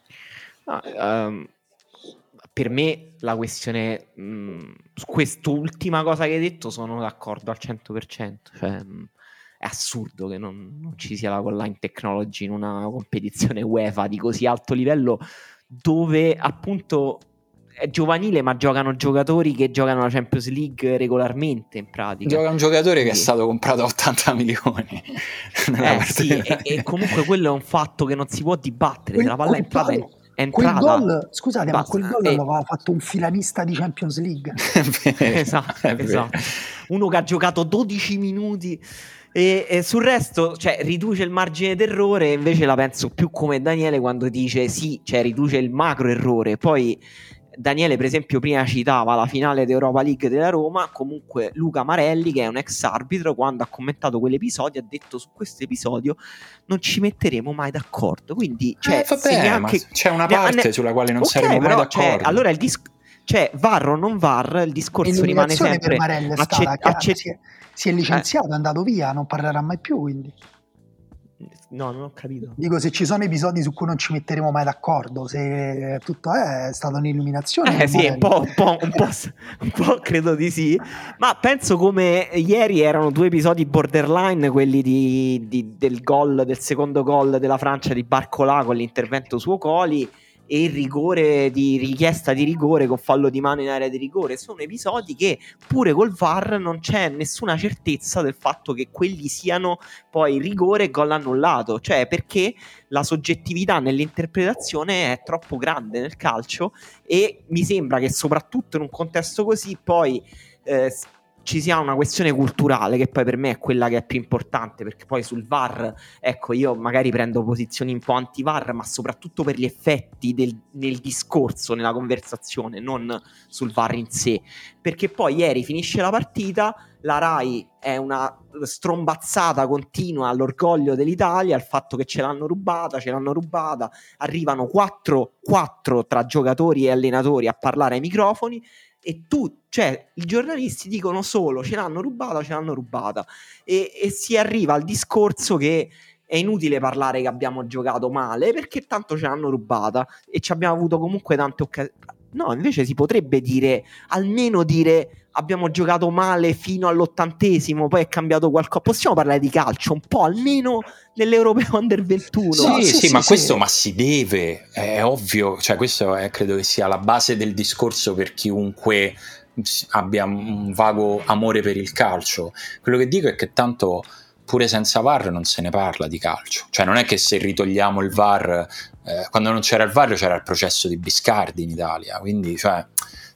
Per me la questione, su quest'ultima cosa che hai detto sono d'accordo al 100%, cioè è assurdo che non ci sia la online technology in una competizione UEFA di così alto livello, dove appunto è giovanile ma giocano giocatori che giocano la Champions League regolarmente, in pratica gioca un giocatore che è stato comprato a 80 milioni e comunque quello è un fatto che non si può dibattere, se la palla è entrata entrata. Quel gol, scusate, basta, ma quel gol l'aveva fatto un finalista di Champions League. Esatto. Uno che ha giocato 12 minuti e sul resto, cioè, riduce il margine d'errore. Invece la penso più come Daniele quando dice sì, cioè riduce il macro errore. Poi Daniele, per esempio, prima citava la finale d'Europa League della Roma. Comunque Luca Marelli, che è un ex arbitro, quando ha commentato quell'episodio ha detto: su questo episodio non ci metteremo mai d'accordo. Quindi cioè, neanche... c'è una parte sulla quale non saremo mai d'accordo. Allora il VAR o non VAR, il discorso rimane sempre. Si è licenziato, è andato via, non parlerà mai più, quindi. No, non ho capito. Dico, se ci sono episodi su cui non ci metteremo mai d'accordo, se tutto è stata un'illuminazione. Sì, un po', credo di sì. Ma penso come ieri erano due episodi borderline, quelli del gol, del secondo gol della Francia di Barcola con l'intervento su Okoli e il rigore di richiesta di rigore con fallo di mano in area di rigore. Sono episodi che pure col VAR non c'è nessuna certezza del fatto che quelli siano poi rigore e gol annullato, cioè perché la soggettività nell'interpretazione è troppo grande nel calcio e mi sembra che soprattutto in un contesto così poi ci sia una questione culturale che poi per me è quella che è più importante, perché poi sul VAR, ecco, io magari prendo posizioni un po' anti-VAR, ma soprattutto per gli effetti nel discorso, nella conversazione, non sul VAR in sé, perché poi ieri finisce la partita, la Rai è una strombazzata continua all'orgoglio dell'Italia, al fatto che ce l'hanno rubata, arrivano 4 tra giocatori e allenatori a parlare ai microfoni, e i giornalisti dicono solo ce l'hanno rubata e si arriva al discorso che è inutile parlare che abbiamo giocato male perché tanto ce l'hanno rubata e ci abbiamo avuto comunque tante occasioni. No, invece si potrebbe almeno dire abbiamo giocato male fino all'80°, poi è cambiato qualcosa. Possiamo parlare di calcio un po' almeno nell'Europeo Under 21. Sì, questo ma si deve, è ovvio, cioè questo credo che sia la base del discorso per chiunque abbia un vago amore per il calcio. Quello che dico è che tanto pure senza VAR non se ne parla di calcio, cioè non è che se ritogliamo il VAR, quando non c'era il VAR c'era il processo di Biscardi in Italia, quindi cioè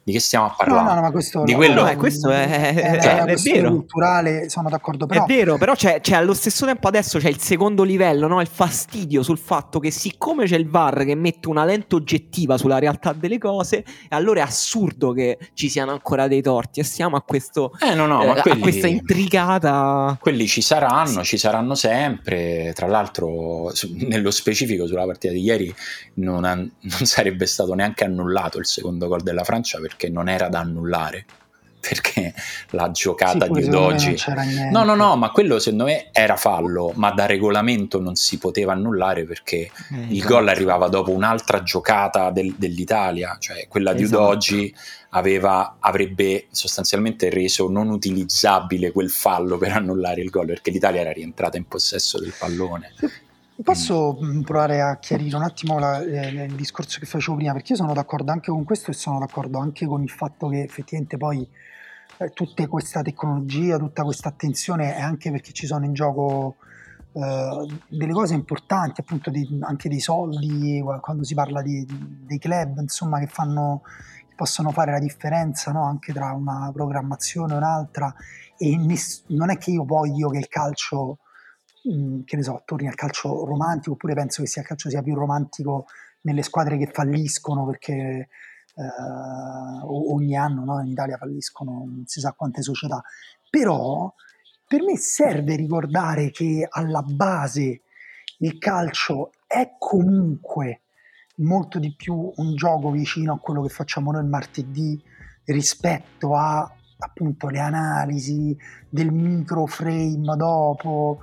di che stiamo a parlare? No, ma questo di quello questo è vero, culturale, sono d'accordo, però è vero, però c'è allo stesso tempo adesso c'è il secondo livello, no? Il fastidio sul fatto che siccome c'è il VAR che mette una lente oggettiva sulla realtà delle cose, allora è assurdo che ci siano ancora dei torti e siamo a questo a questa intricata. Quelli ci saranno sempre, tra l'altro nello specifico sulla partita di ieri non sarebbe stato neanche annullato il secondo gol della Francia perché non era da annullare, perché la giocata di Udogi ma quello secondo me era fallo, ma da regolamento non si poteva annullare perché il gol arrivava dopo un'altra giocata dell'Italia, cioè quella di Udogi avrebbe sostanzialmente reso non utilizzabile quel fallo per annullare il gol perché l'Italia era rientrata in possesso del pallone. Posso provare a chiarire un attimo il discorso che facevo prima, perché io sono d'accordo anche con questo e sono d'accordo anche con il fatto che effettivamente poi tutta questa tecnologia, tutta questa attenzione è anche perché ci sono in gioco delle cose importanti, appunto anche dei soldi, quando si parla dei club, insomma, che possono fare la differenza, no? Anche tra una programmazione e un'altra, e non è che io voglio che il calcio che ne so, torni al calcio romantico, oppure penso che sia il calcio sia più romantico nelle squadre che falliscono, perché ogni anno, no, in Italia falliscono non si sa quante società, però per me serve ricordare che alla base il calcio è comunque molto di più un gioco vicino a quello che facciamo noi il martedì rispetto a, appunto, le analisi del micro frame dopo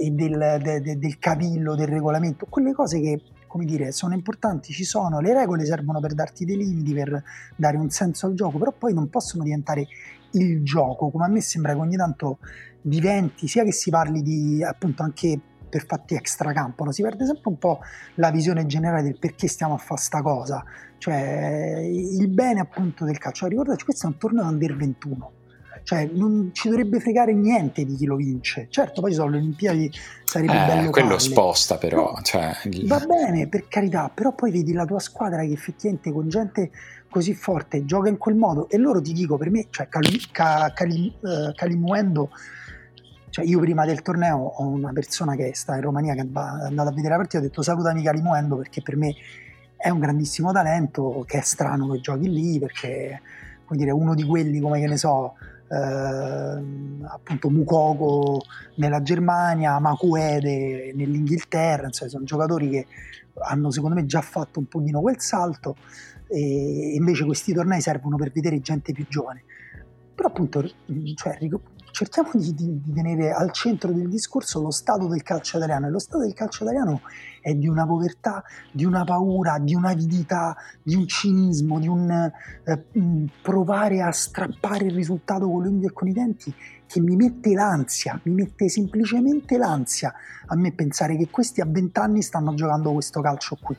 e del cavillo del regolamento, quelle cose che, come dire, sono importanti, ci sono, le regole servono per darti dei limiti, per dare un senso al gioco, però poi non possono diventare il gioco, come a me sembra che ogni tanto diventi, sia che si parli di, appunto, anche per fatti extracampo, no? Si perde sempre un po' la visione generale del perché stiamo a fare sta cosa, cioè il bene, appunto, del calcio. Ricordaci, questo è un torneo under 21, cioè non ci dovrebbe fregare niente di chi lo vince. Certo, poi ci sono le Olimpiadi, sarebbe bello quello farle. Sposta però, no, cioè, va bene, per carità, però poi vedi la tua squadra che effettivamente con gente così forte gioca in quel modo, e loro, ti dico, per me, cioè Calimuendo, cioè io prima del torneo ho una persona che sta in Romania che è andata a vedere la partita, ho detto salutami Calimuendo perché per me è un grandissimo talento, che è strano che giochi lì perché, come dire, uno di quelli, come, che ne so, appunto Mukoko nella Germania, Makuede nell'Inghilterra, insomma, sono giocatori che hanno secondo me già fatto un pochino quel salto, e invece questi tornei servono per vedere gente più giovane. Però, appunto, cioè, cerchiamo di tenere al centro del discorso lo stato del calcio italiano, e lo stato del calcio italiano è di una povertà, di una paura, di un'avidità, di un cinismo, di un provare a strappare il risultato con le unghie e con i denti, che mi mette l'ansia, mi mette semplicemente l'ansia a me pensare che questi a 20 anni stanno giocando questo calcio qui.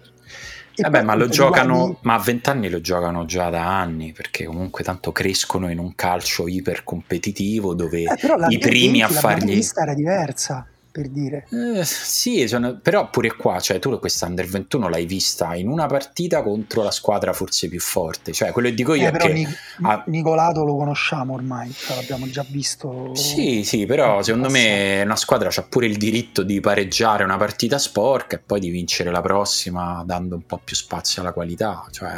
Vabbè, ma lo giocano, ma a 20 anni lo giocano già da anni, perché comunque tanto crescono in un calcio ipercompetitivo dove i primi a fargli. La vista era diversa, per dire. Sì, però pure qua, cioè, tu questa Under 21 l'hai vista in una partita contro la squadra forse più forte, cioè quello che dico io è però che Nicolato lo conosciamo ormai, cioè, l'abbiamo già visto. Sì, però secondo me una squadra c'ha pure il diritto di pareggiare una partita sporca e poi di vincere la prossima dando un po' più spazio alla qualità, cioè.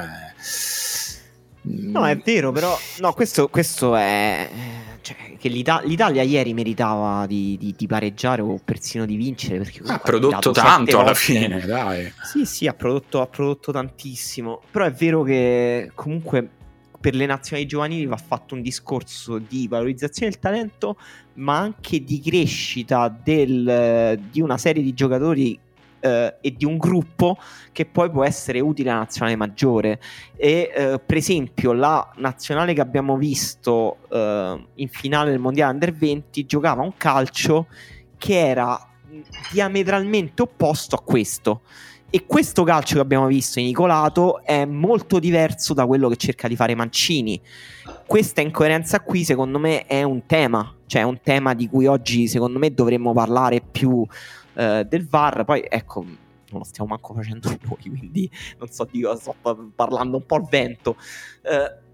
No, è vero, però no, questo è, cioè, che l'Italia ieri meritava di pareggiare o persino di vincere, perché ha prodotto tanto alla fine, dai. Sì, ha prodotto tantissimo, però è vero che comunque per le nazionali giovanili va fatto un discorso di valorizzazione del talento, ma anche di crescita di una serie di giocatori e di un gruppo che poi può essere utile alla nazionale maggiore. E per esempio la nazionale che abbiamo visto in finale del mondiale under 20 giocava un calcio che era diametralmente opposto a questo, e questo calcio che abbiamo visto in Nicolato è molto diverso da quello che cerca di fare Mancini. Questa incoerenza qui secondo me è un tema, cioè è un tema di cui oggi secondo me dovremmo parlare più del VAR. Poi ecco, non lo stiamo manco facendo noi, quindi non so di cosa sto parlando, un po' al vento,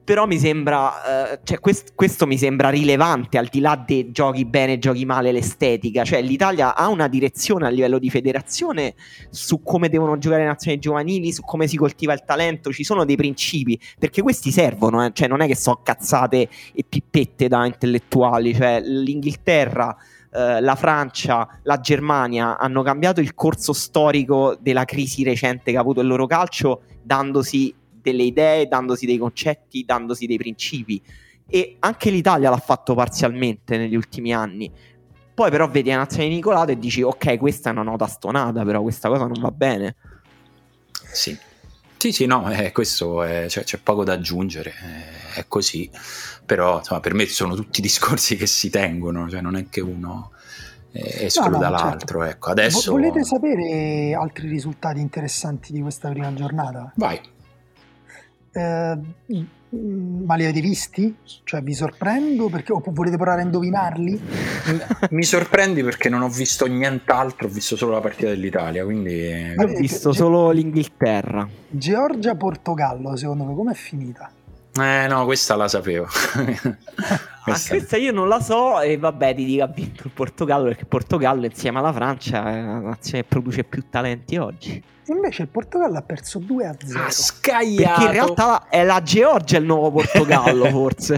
però mi sembra cioè questo mi sembra rilevante, al di là dei giochi bene, giochi male, l'estetica. Cioè l'Italia ha una direzione a livello di federazione su come devono giocare le nazioni giovanili, su come si coltiva il talento, ci sono dei principi, perché questi servono, cioè non è che so cazzate e pippette da intellettuali, cioè l'Inghilterra, la Francia, la Germania hanno cambiato il corso storico della crisi recente che ha avuto il loro calcio, dandosi delle idee, dandosi dei concetti, dandosi dei principi, e anche l'Italia l'ha fatto parzialmente negli ultimi anni. Poi però vedi la nazionale di Nicolato e dici ok, questa è una nota stonata, però questa cosa non va bene. Sì, no, questo è, cioè, c'è poco da aggiungere, è così, però insomma, per me sono tutti discorsi che si tengono, cioè non è che uno escluda l'altro, certo. Ecco, adesso volete sapere altri risultati interessanti di questa prima giornata? Vai. Ma li avete visti? Cioè vi sorprendo, perché o volete provare a indovinarli? Mi sorprendi perché non ho visto nient'altro, ho visto solo la partita dell'Italia, quindi ho visto solo l'Inghilterra. Georgia-Portogallo secondo me com'è finita? No, questa la sapevo. Questa io non la so, e vabbè, ti dico ha vinto il Portogallo, perché il Portogallo insieme alla Francia è la nazione che produce più talenti oggi. Invece il Portogallo ha perso 2-0. Ha scagliato. Perché in realtà è la Georgia il nuovo Portogallo, forse.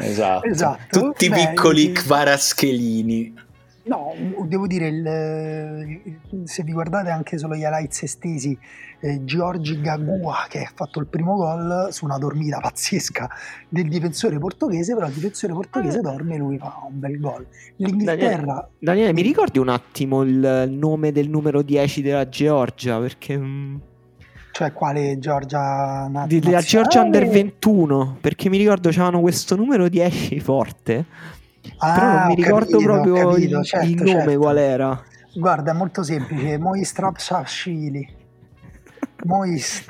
Esatto. Tutti piccoli Kvaraschelini. No, devo dire, se vi guardate anche solo gli highlights estesi, Giorgi Gagua, che ha fatto il primo gol su una dormita pazzesca del difensore portoghese, però il difensore portoghese dorme e lui fa un bel gol. L'Inghilterra... Daniele, mi ricordi un attimo il nome del numero 10 della Georgia? Perché... Cioè quale Georgia nazionale? Della Georgia Under 21, perché mi ricordo c'avevano questo numero 10 forte. Però non mi ricordo proprio il nome qual era. Guarda, è molto semplice. Moistrapsashvili. Non si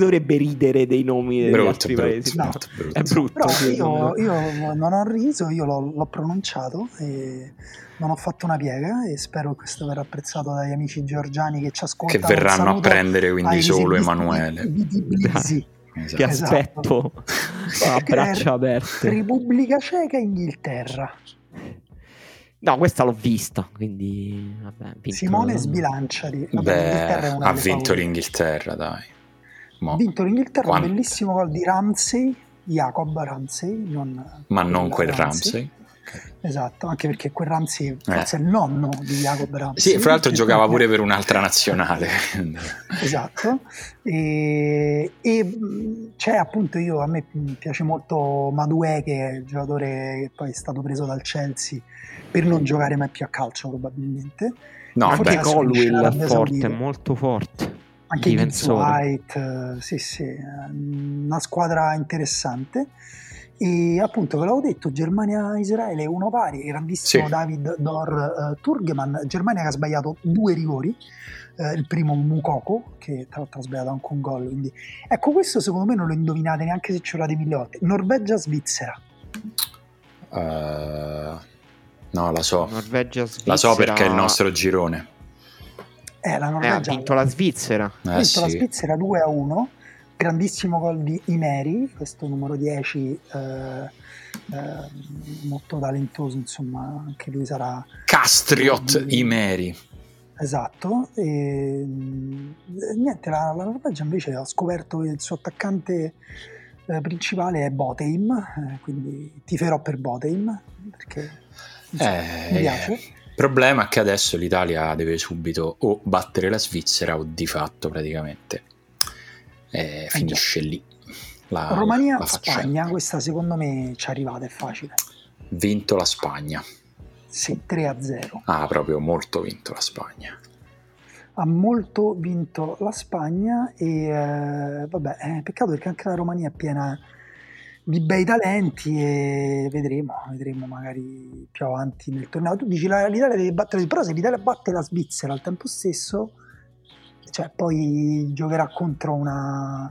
dovrebbe ridere dei nomi degli altri paesi. Brutto. È brutto. Però io non ho riso, io l'ho pronunciato e non ho fatto una piega, e spero che questo verrà apprezzato dagli amici georgiani che ci ascoltano, che verranno a prendere quindi solo Emanuele. Esatto. Ti aspetto a braccia aperte. Repubblica Ceca, Inghilterra. No, questa l'ho vista, quindi vabbè, Simone sbilanciati. Vabbè, ha vinto l'Inghilterra, dai. Ha vinto l'Inghilterra, un bellissimo gol di Ramsey, Jacob Ramsey, non quel Ramsey. Esatto, anche perché quel Ramsey forse è il nonno di Jacob Ramsey. Sì, fra l'altro giocava pure per un'altra nazionale. Esatto. E c'è appunto, a me piace molto Madueke, che è il giocatore che poi è stato preso dal Chelsea per non giocare mai più a calcio probabilmente. No, anche Colwell è forte, molto forte. Anche Gibbs White, sì, una squadra interessante. E appunto ve l'avevo detto, Germania-Israele 1-1, grandissimo David Dor Turgeman. Germania che ha sbagliato 2 rigori, il primo Mukoko, che tra l'altro ha sbagliato anche un gol, quindi ecco, questo secondo me non lo indovinate neanche se ce l'avete 1000 volte. Norvegia-Svizzera. No, la so. Norvegia-Svizzera. La so perché è il nostro girone. La Norvegia ha vinto la Svizzera. Ha vinto la Svizzera 2-1. Grandissimo gol di Imeri, questo numero 10, molto talentoso, insomma, anche lui sarà... Castriot Imeri. Esatto, e niente, la Norvegia invece ho scoperto che il suo attaccante principale è Botheim, quindi tiferò per Botheim, perché mi piace. Il problema è che adesso l'Italia deve subito o battere la Svizzera o di fatto praticamente... finisce lì la Romania, la Spagna. Questa secondo me ci è arrivata, è facile. Vinto la Spagna, sì, 3-0. Proprio molto vinto la Spagna, ha molto vinto la Spagna. E vabbè, peccato perché anche la Romania è piena di bei talenti, e vedremo magari più avanti nel torneo. Tu dici l'Italia deve battere, però se l'Italia batte la Svizzera al tempo stesso, cioè poi giocherà contro una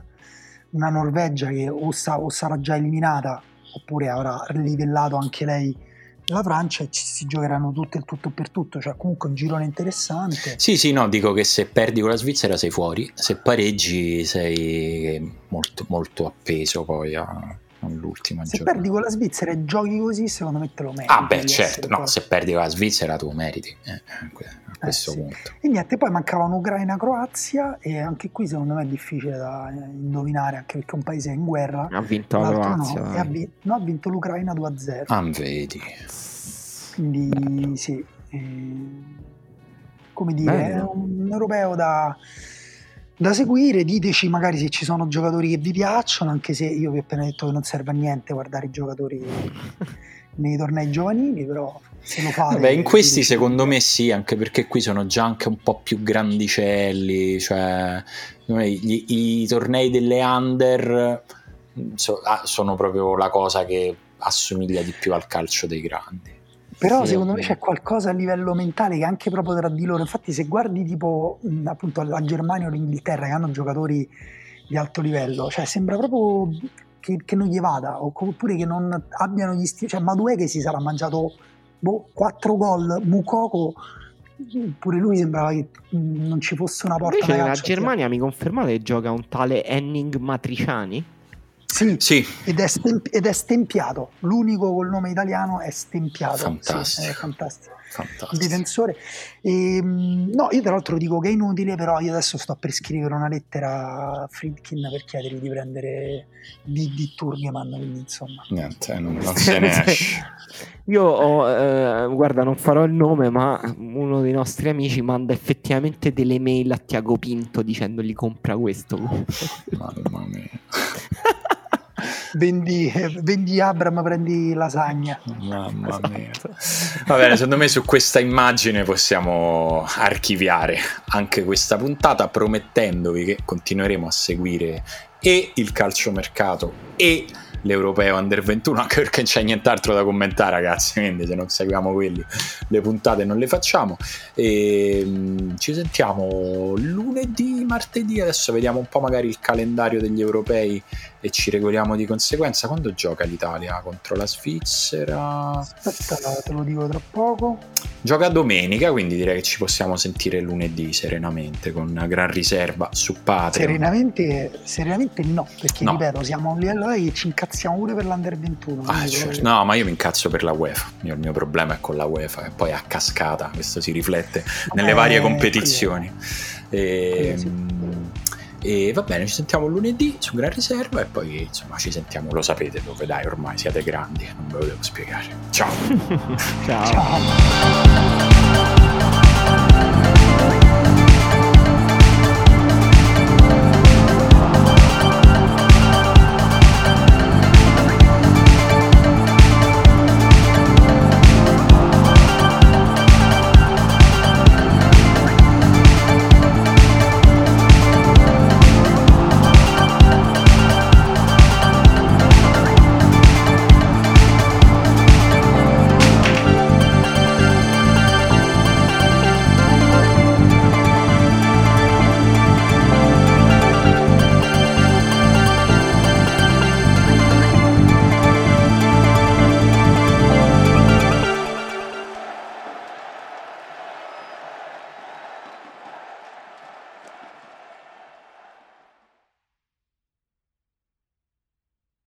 Norvegia che o sarà già eliminata oppure avrà livellato anche lei la Francia, e ci si giocheranno tutto per tutto, cioè comunque un girone interessante. Sì, no, dico che se perdi con la Svizzera sei fuori, se pareggi sei molto, molto appeso poi all'ultima giornata. Se perdi con la Svizzera e giochi così, secondo me te lo meriti. Certo, no, se perdi con la Svizzera tu meriti. Questo punto. E niente, poi mancavano Ucraina-Croazia, e anche qui secondo me è difficile da indovinare, anche perché un paese è in guerra. Ha vinto la Croazia, no, ha vinto l'Ucraina 2-0. Vedi. Quindi bello. Sì, come dire, bello. È un europeo da seguire. Diteci magari se ci sono giocatori che vi piacciono, anche se io vi ho appena detto che non serve a niente guardare i giocatori nei tornei giovanili, però se lo fate... Vabbè, in questi secondo me sì, anche perché qui sono già anche un po' più grandicelli, cioè i tornei delle under sono proprio la cosa che assomiglia di più al calcio dei grandi. Però secondo me c'è qualcosa a livello mentale che anche proprio tra di loro, infatti se guardi tipo appunto la Germania o l'Inghilterra, che hanno giocatori di alto livello, cioè sembra proprio che non gli vada, oppure che non abbiano gli stili, cioè Madueke si sarà mangiato 4 gol, Mukoko pure lui sembrava che non ci fosse una porta. Invece nella Germania mi confermate che gioca un tale Henning Matriciani? Sì, sì. Ed è stempiato. L'unico col nome italiano è stempiato. Fantastico, sì, è fantastico. Il difensore. No, io tra l'altro dico che è inutile, però io adesso sto per scrivere una lettera a Friedkin per chiedergli di prendere di Turgeman, quindi insomma. Niente, non se ne esce. Io ho, guarda, non farò il nome, ma uno dei nostri amici manda effettivamente delle mail a Tiago Pinto dicendogli compra questo. Mamma mia. Vendi Abram, prendi lasagna. Mamma mia. Va bene, secondo me su questa immagine possiamo archiviare anche questa puntata, promettendovi che continueremo a seguire e il calciomercato e l'Europeo Under 21, anche perché non c'è nient'altro da commentare, ragazzi, quindi se non seguiamo quelli le puntate non le facciamo. E ci sentiamo lunedì, martedì, adesso vediamo un po' magari il calendario degli europei e ci regoliamo di conseguenza. Quando gioca l'Italia? Contro la Svizzera? Aspetta, te lo dico tra poco. Gioca domenica, quindi direi che ci possiamo sentire lunedì serenamente, con una gran riserva su Patreon. Serenamente no, perché no. Ripeto, siamo a un livello e ci incazziamo pure per l'Under 21. Certo. No, ma io mi incazzo per la UEFA. Il mio problema è con la UEFA, e poi a cascata questo si riflette nelle varie competizioni. E va bene, ci sentiamo lunedì su Gran Riserva e poi insomma ci sentiamo, lo sapete dove, dai, ormai siete grandi, non ve lo devo spiegare. Ciao. Ciao.